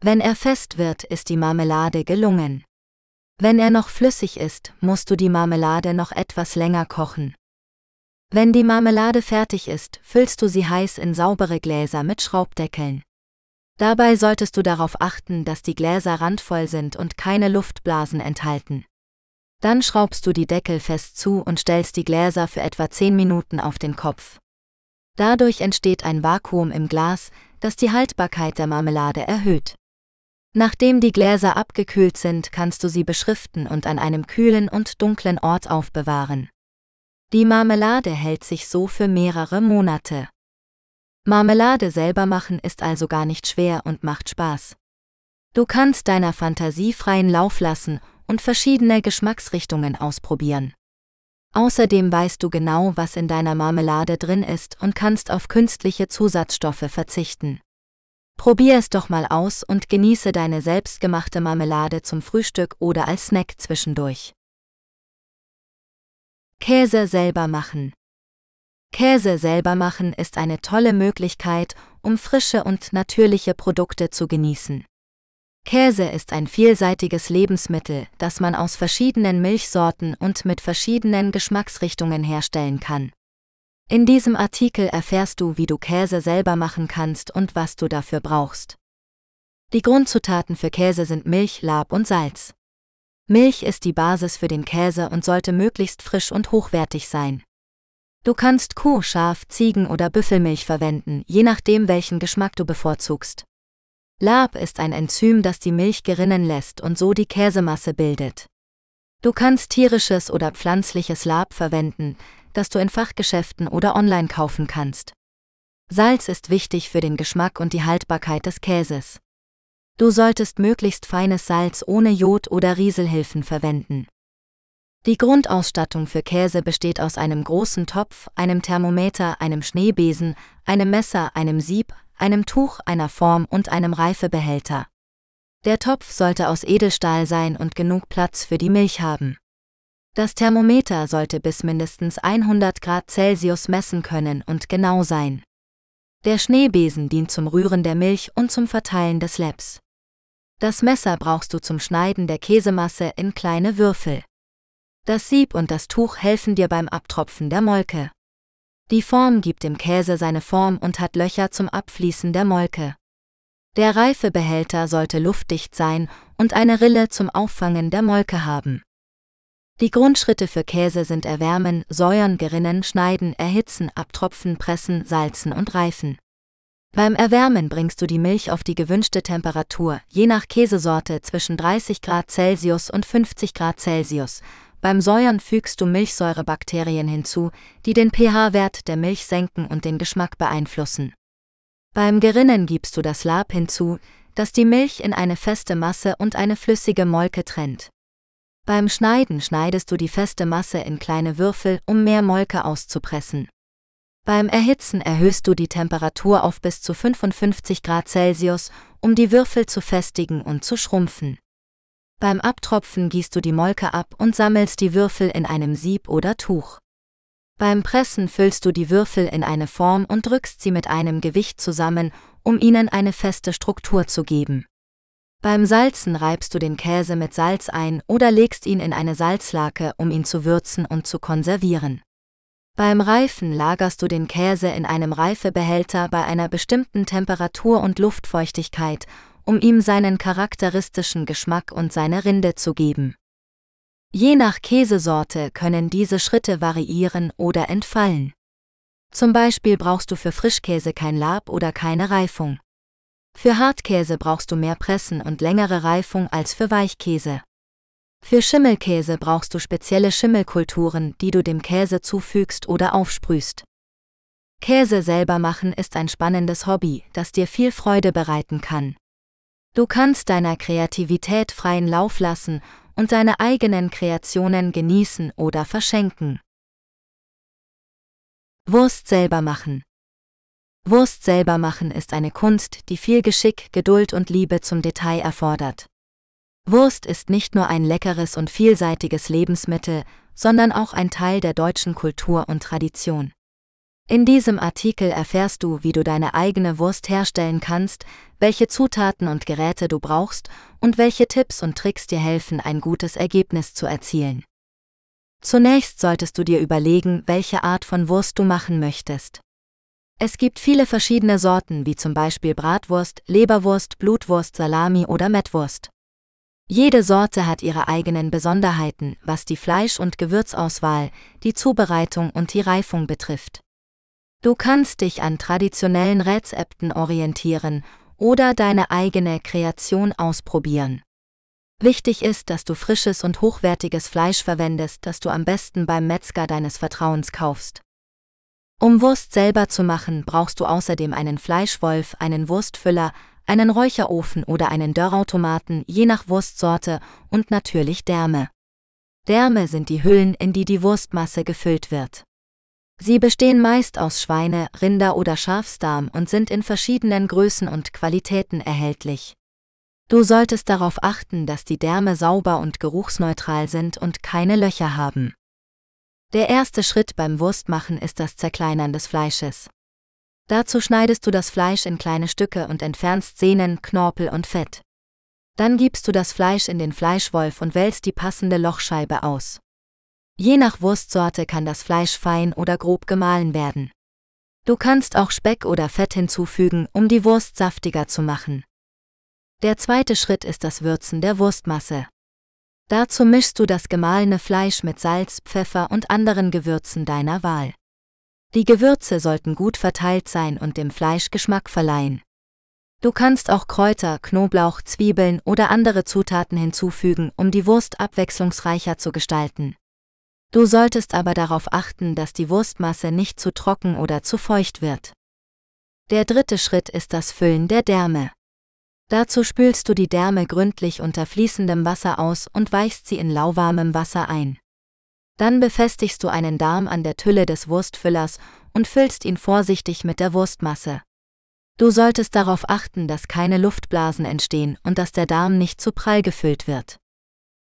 Wenn er fest wird, ist die Marmelade gelungen. Wenn er noch flüssig ist, musst du die Marmelade noch etwas länger kochen. Wenn die Marmelade fertig ist, füllst du sie heiß in saubere Gläser mit Schraubdeckeln. Dabei solltest du darauf achten, dass die Gläser randvoll sind und keine Luftblasen enthalten. Dann schraubst du die Deckel fest zu und stellst die Gläser für etwa 10 Minuten auf den Kopf. Dadurch entsteht ein Vakuum im Glas, das die Haltbarkeit der Marmelade erhöht. Nachdem die Gläser abgekühlt sind, kannst du sie beschriften und an einem kühlen und dunklen Ort aufbewahren. Die Marmelade hält sich so für mehrere Monate. Marmelade selber machen ist also gar nicht schwer und macht Spaß. Du kannst deiner Fantasie freien Lauf lassen und verschiedene Geschmacksrichtungen ausprobieren. Außerdem weißt du genau, was in deiner Marmelade drin ist und kannst auf künstliche Zusatzstoffe verzichten. Probier es doch mal aus und genieße deine selbstgemachte Marmelade zum Frühstück oder als Snack zwischendurch. Käse selber machen. Käse selber machen ist eine tolle Möglichkeit, um frische und natürliche Produkte zu genießen. Käse ist ein vielseitiges Lebensmittel, das man aus verschiedenen Milchsorten und mit verschiedenen Geschmacksrichtungen herstellen kann. In diesem Artikel erfährst du, wie du Käse selber machen kannst und was du dafür brauchst. Die Grundzutaten für Käse sind Milch, Lab und Salz. Milch ist die Basis für den Käse und sollte möglichst frisch und hochwertig sein. Du kannst Kuh-, Schaf-, Ziegen- oder Büffelmilch verwenden, je nachdem welchen Geschmack du bevorzugst. Lab ist ein Enzym, das die Milch gerinnen lässt und so die Käsemasse bildet. Du kannst tierisches oder pflanzliches Lab verwenden, das du in Fachgeschäften oder online kaufen kannst. Salz ist wichtig für den Geschmack und die Haltbarkeit des Käses. Du solltest möglichst feines Salz ohne Jod oder Rieselhilfen verwenden. Die Grundausstattung für Käse besteht aus einem großen Topf, einem Thermometer, einem Schneebesen, einem Messer, einem Sieb, einem Tuch, einer Form und einem Reifebehälter. Der Topf sollte aus Edelstahl sein und genug Platz für die Milch haben. Das Thermometer sollte bis mindestens 100 Grad Celsius messen können und genau sein. Der Schneebesen dient zum Rühren der Milch und zum Verteilen des Labs. Das Messer brauchst du zum Schneiden der Käsemasse in kleine Würfel. Das Sieb und das Tuch helfen dir beim Abtropfen der Molke. Die Form gibt dem Käse seine Form und hat Löcher zum Abfließen der Molke. Der Reifebehälter sollte luftdicht sein und eine Rille zum Auffangen der Molke haben. Die Grundschritte für Käse sind Erwärmen, Säuern, Gerinnen, Schneiden, Erhitzen, Abtropfen, Pressen, Salzen und Reifen. Beim Erwärmen bringst du die Milch auf die gewünschte Temperatur, je nach Käsesorte zwischen 30 Grad Celsius und 50 Grad Celsius. Beim Säuern fügst du Milchsäurebakterien hinzu, die den pH-Wert der Milch senken und den Geschmack beeinflussen. Beim Gerinnen gibst du das Lab hinzu, das die Milch in eine feste Masse und eine flüssige Molke trennt. Beim Schneiden schneidest du die feste Masse in kleine Würfel, um mehr Molke auszupressen. Beim Erhitzen erhöhst du die Temperatur auf bis zu 55 Grad Celsius, um die Würfel zu festigen und zu schrumpfen. Beim Abtropfen gießt du die Molke ab und sammelst die Würfel in einem Sieb oder Tuch. Beim Pressen füllst du die Würfel in eine Form und drückst sie mit einem Gewicht zusammen, um ihnen eine feste Struktur zu geben. Beim Salzen reibst du den Käse mit Salz ein oder legst ihn in eine Salzlake, um ihn zu würzen und zu konservieren. Beim Reifen lagerst du den Käse in einem Reifebehälter bei einer bestimmten Temperatur und Luftfeuchtigkeit, um ihm seinen charakteristischen Geschmack und seine Rinde zu geben. Je nach Käsesorte können diese Schritte variieren oder entfallen. Zum Beispiel brauchst du für Frischkäse kein Lab oder keine Reifung. Für Hartkäse brauchst du mehr Pressen und längere Reifung als für Weichkäse. Für Schimmelkäse brauchst du spezielle Schimmelkulturen, die du dem Käse zufügst oder aufsprühst. Käse selber machen ist ein spannendes Hobby, das dir viel Freude bereiten kann. Du kannst deiner Kreativität freien Lauf lassen und deine eigenen Kreationen genießen oder verschenken. Wurst selber machen. Wurst selber machen ist eine Kunst, die viel Geschick, Geduld und Liebe zum Detail erfordert. Wurst ist nicht nur ein leckeres und vielseitiges Lebensmittel, sondern auch ein Teil der deutschen Kultur und Tradition. In diesem Artikel erfährst du, wie du deine eigene Wurst herstellen kannst, welche Zutaten und Geräte du brauchst und welche Tipps und Tricks dir helfen, ein gutes Ergebnis zu erzielen. Zunächst solltest du dir überlegen, welche Art von Wurst du machen möchtest. Es gibt viele verschiedene Sorten, wie zum Beispiel Bratwurst, Leberwurst, Blutwurst, Salami oder Mettwurst. Jede Sorte hat ihre eigenen Besonderheiten, was die Fleisch- und Gewürzauswahl, die Zubereitung und die Reifung betrifft. Du kannst dich an traditionellen Rezepten orientieren oder deine eigene Kreation ausprobieren. Wichtig ist, dass du frisches und hochwertiges Fleisch verwendest, das du am besten beim Metzger deines Vertrauens kaufst. Um Wurst selber zu machen, brauchst du außerdem einen Fleischwolf, einen Wurstfüller, einen Räucherofen oder einen Dörrautomaten, je nach Wurstsorte, und natürlich Därme. Därme sind die Hüllen, in die die Wurstmasse gefüllt wird. Sie bestehen meist aus Schweine-, Rinder- oder Schafsdarm und sind in verschiedenen Größen und Qualitäten erhältlich. Du solltest darauf achten, dass die Därme sauber und geruchsneutral sind und keine Löcher haben. Der erste Schritt beim Wurstmachen ist das Zerkleinern des Fleisches. Dazu schneidest du das Fleisch in kleine Stücke und entfernst Sehnen, Knorpel und Fett. Dann gibst du das Fleisch in den Fleischwolf und wählst die passende Lochscheibe aus. Je nach Wurstsorte kann das Fleisch fein oder grob gemahlen werden. Du kannst auch Speck oder Fett hinzufügen, um die Wurst saftiger zu machen. Der zweite Schritt ist das Würzen der Wurstmasse. Dazu mischst du das gemahlene Fleisch mit Salz, Pfeffer und anderen Gewürzen deiner Wahl. Die Gewürze sollten gut verteilt sein und dem Fleisch Geschmack verleihen. Du kannst auch Kräuter, Knoblauch, Zwiebeln oder andere Zutaten hinzufügen, um die Wurst abwechslungsreicher zu gestalten. Du solltest aber darauf achten, dass die Wurstmasse nicht zu trocken oder zu feucht wird. Der dritte Schritt ist das Füllen der Därme. Dazu spülst du die Därme gründlich unter fließendem Wasser aus und weichst sie in lauwarmem Wasser ein. Dann befestigst du einen Darm an der Tülle des Wurstfüllers und füllst ihn vorsichtig mit der Wurstmasse. Du solltest darauf achten, dass keine Luftblasen entstehen und dass der Darm nicht zu prall gefüllt wird.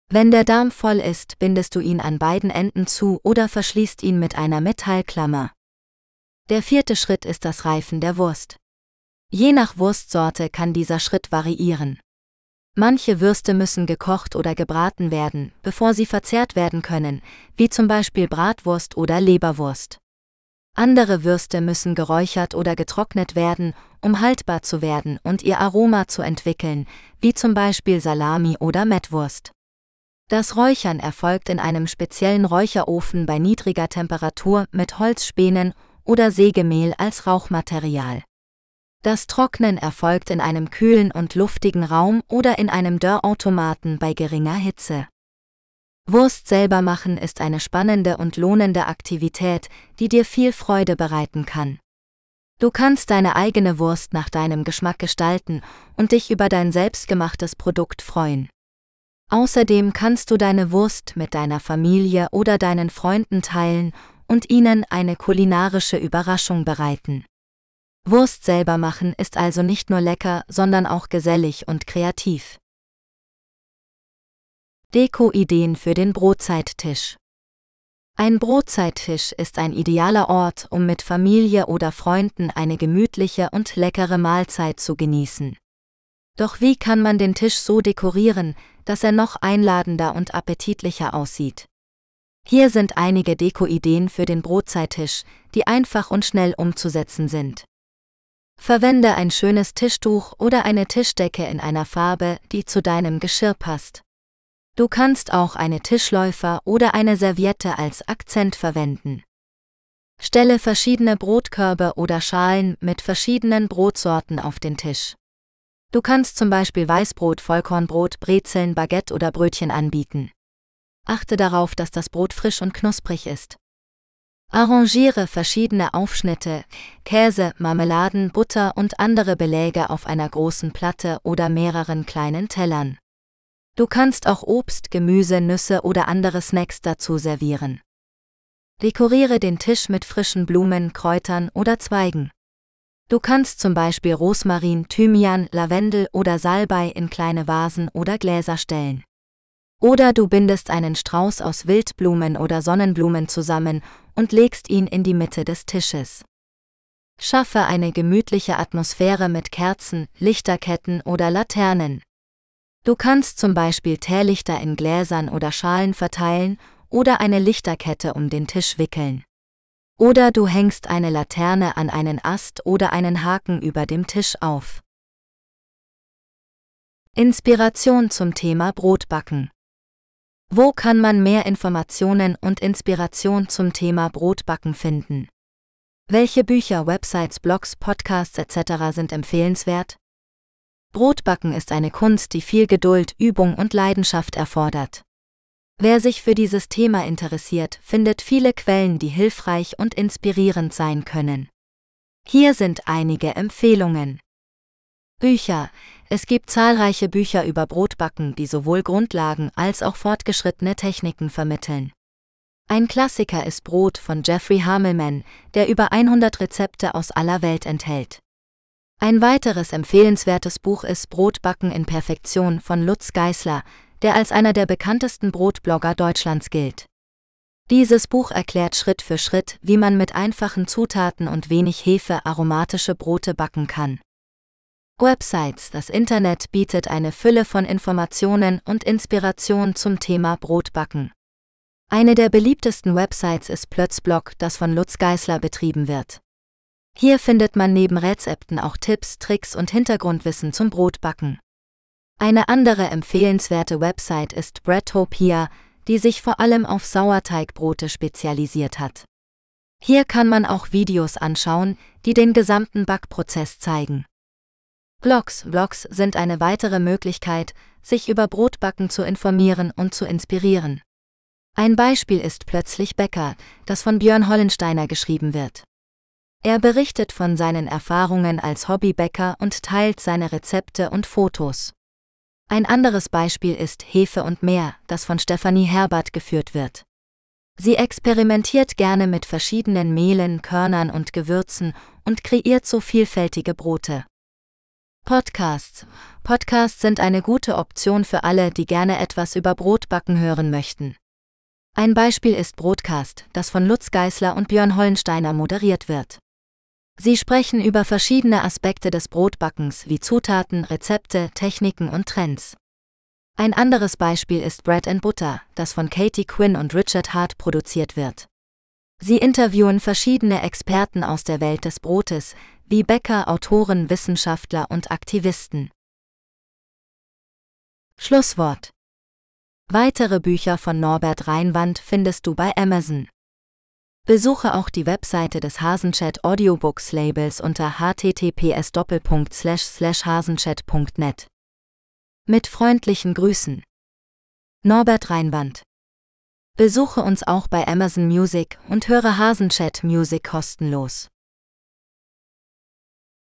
Wenn der Darm voll ist, bindest du ihn an beiden Enden zu oder verschließt ihn mit einer Metallklammer. Der vierte Schritt ist das Reifen der Wurst. Je nach Wurstsorte kann dieser Schritt variieren. Manche Würste müssen gekocht oder gebraten werden, bevor sie verzehrt werden können, wie zum Beispiel Bratwurst oder Leberwurst. Andere Würste müssen geräuchert oder getrocknet werden, um haltbar zu werden und ihr Aroma zu entwickeln, wie zum Beispiel Salami oder Mettwurst. Das Räuchern erfolgt in einem speziellen Räucherofen bei niedriger Temperatur mit Holzspänen oder Sägemehl als Rauchmaterial. Das Trocknen erfolgt in einem kühlen und luftigen Raum oder in einem Dörrautomaten bei geringer Hitze. Wurst selber machen ist eine spannende und lohnende Aktivität, die dir viel Freude bereiten kann. Du kannst deine eigene Wurst nach deinem Geschmack gestalten und dich über dein selbstgemachtes Produkt freuen. Außerdem kannst du deine Wurst mit deiner Familie oder deinen Freunden teilen und ihnen eine kulinarische Überraschung bereiten. Wurst selber machen ist also nicht nur lecker, sondern auch gesellig und kreativ. Deko-Ideen für den Brotzeittisch. Ein Brotzeittisch ist ein idealer Ort, um mit Familie oder Freunden eine gemütliche und leckere Mahlzeit zu genießen. Doch wie kann man den Tisch so dekorieren, dass er noch einladender und appetitlicher aussieht? Hier sind einige Dekoideen für den Brotzeittisch, die einfach und schnell umzusetzen sind. Verwende ein schönes Tischtuch oder eine Tischdecke in einer Farbe, die zu deinem Geschirr passt. Du kannst auch eine Tischläufer oder eine Serviette als Akzent verwenden. Stelle verschiedene Brotkörbe oder Schalen mit verschiedenen Brotsorten auf den Tisch. Du kannst zum Beispiel Weißbrot, Vollkornbrot, Brezeln, Baguette oder Brötchen anbieten. Achte darauf, dass das Brot frisch und knusprig ist. Arrangiere verschiedene Aufschnitte, Käse, Marmeladen, Butter und andere Beläge auf einer großen Platte oder mehreren kleinen Tellern. Du kannst auch Obst, Gemüse, Nüsse oder andere Snacks dazu servieren. Dekoriere den Tisch mit frischen Blumen, Kräutern oder Zweigen. Du kannst zum Beispiel Rosmarin, Thymian, Lavendel oder Salbei in kleine Vasen oder Gläser stellen. Oder du bindest einen Strauß aus Wildblumen oder Sonnenblumen zusammen und legst ihn in die Mitte des Tisches. Schaffe eine gemütliche Atmosphäre mit Kerzen, Lichterketten oder Laternen. Du kannst zum Beispiel Teelichter in Gläsern oder Schalen verteilen oder eine Lichterkette um den Tisch wickeln. Oder du hängst eine Laterne an einen Ast oder einen Haken über dem Tisch auf. Inspiration zum Thema Brotbacken. Wo kann man mehr Informationen und Inspiration zum Thema Brotbacken finden? Welche Bücher, Websites, Blogs, Podcasts etc. sind empfehlenswert? Brotbacken ist eine Kunst, die viel Geduld, Übung und Leidenschaft erfordert. Wer sich für dieses Thema interessiert, findet viele Quellen, die hilfreich und inspirierend sein können. Hier sind einige Empfehlungen. Bücher. Es gibt zahlreiche Bücher über Brotbacken, die sowohl Grundlagen als auch fortgeschrittene Techniken vermitteln. Ein Klassiker ist Brot von Jeffrey Hamelman, der über 100 Rezepte aus aller Welt enthält. Ein weiteres empfehlenswertes Buch ist Brotbacken in Perfektion von Lutz Geißler, der als einer der bekanntesten Brotblogger Deutschlands gilt. Dieses Buch erklärt Schritt für Schritt, wie man mit einfachen Zutaten und wenig Hefe aromatische Brote backen kann. Websites. Das Internet bietet eine Fülle von Informationen und Inspiration zum Thema Brotbacken. Eine der beliebtesten Websites ist Plötzblog, das von Lutz Geißler betrieben wird. Hier findet man neben Rezepten auch Tipps, Tricks und Hintergrundwissen zum Brotbacken. Eine andere empfehlenswerte Website ist Breadtopia, die sich vor allem auf Sauerteigbrote spezialisiert hat. Hier kann man auch Videos anschauen, die den gesamten Backprozess zeigen. Blogs sind eine weitere Möglichkeit, sich über Brotbacken zu informieren und zu inspirieren. Ein Beispiel ist Plötzlich Bäcker, das von Björn Hollensteiner geschrieben wird. Er berichtet von seinen Erfahrungen als Hobbybäcker und teilt seine Rezepte und Fotos. Ein anderes Beispiel ist Hefe und Meer, das von Stefanie Herbert geführt wird. Sie experimentiert gerne mit verschiedenen Mehlen, Körnern und Gewürzen und kreiert so vielfältige Brote. Podcasts. Podcasts sind eine gute Option für alle, die gerne etwas über Brotbacken hören möchten. Ein Beispiel ist Brotcast, das von Lutz Geißler und Björn Hollensteiner moderiert wird. Sie sprechen über verschiedene Aspekte des Brotbackens wie Zutaten, Rezepte, Techniken und Trends. Ein anderes Beispiel ist Bread and Butter, das von Katie Quinn und Richard Hart produziert wird. Sie interviewen verschiedene Experten aus der Welt des Brotes, wie Bäcker, Autoren, Wissenschaftler und Aktivisten. Schlusswort. Weitere Bücher von Norbert Reinwand findest du bei Amazon. Besuche auch die Webseite des Hasenchat Audiobooks Labels unter https://hasenchat.net. Mit freundlichen Grüßen. Norbert Reinwand. Besuche uns auch bei Amazon Music und höre Hasenchat Music kostenlos.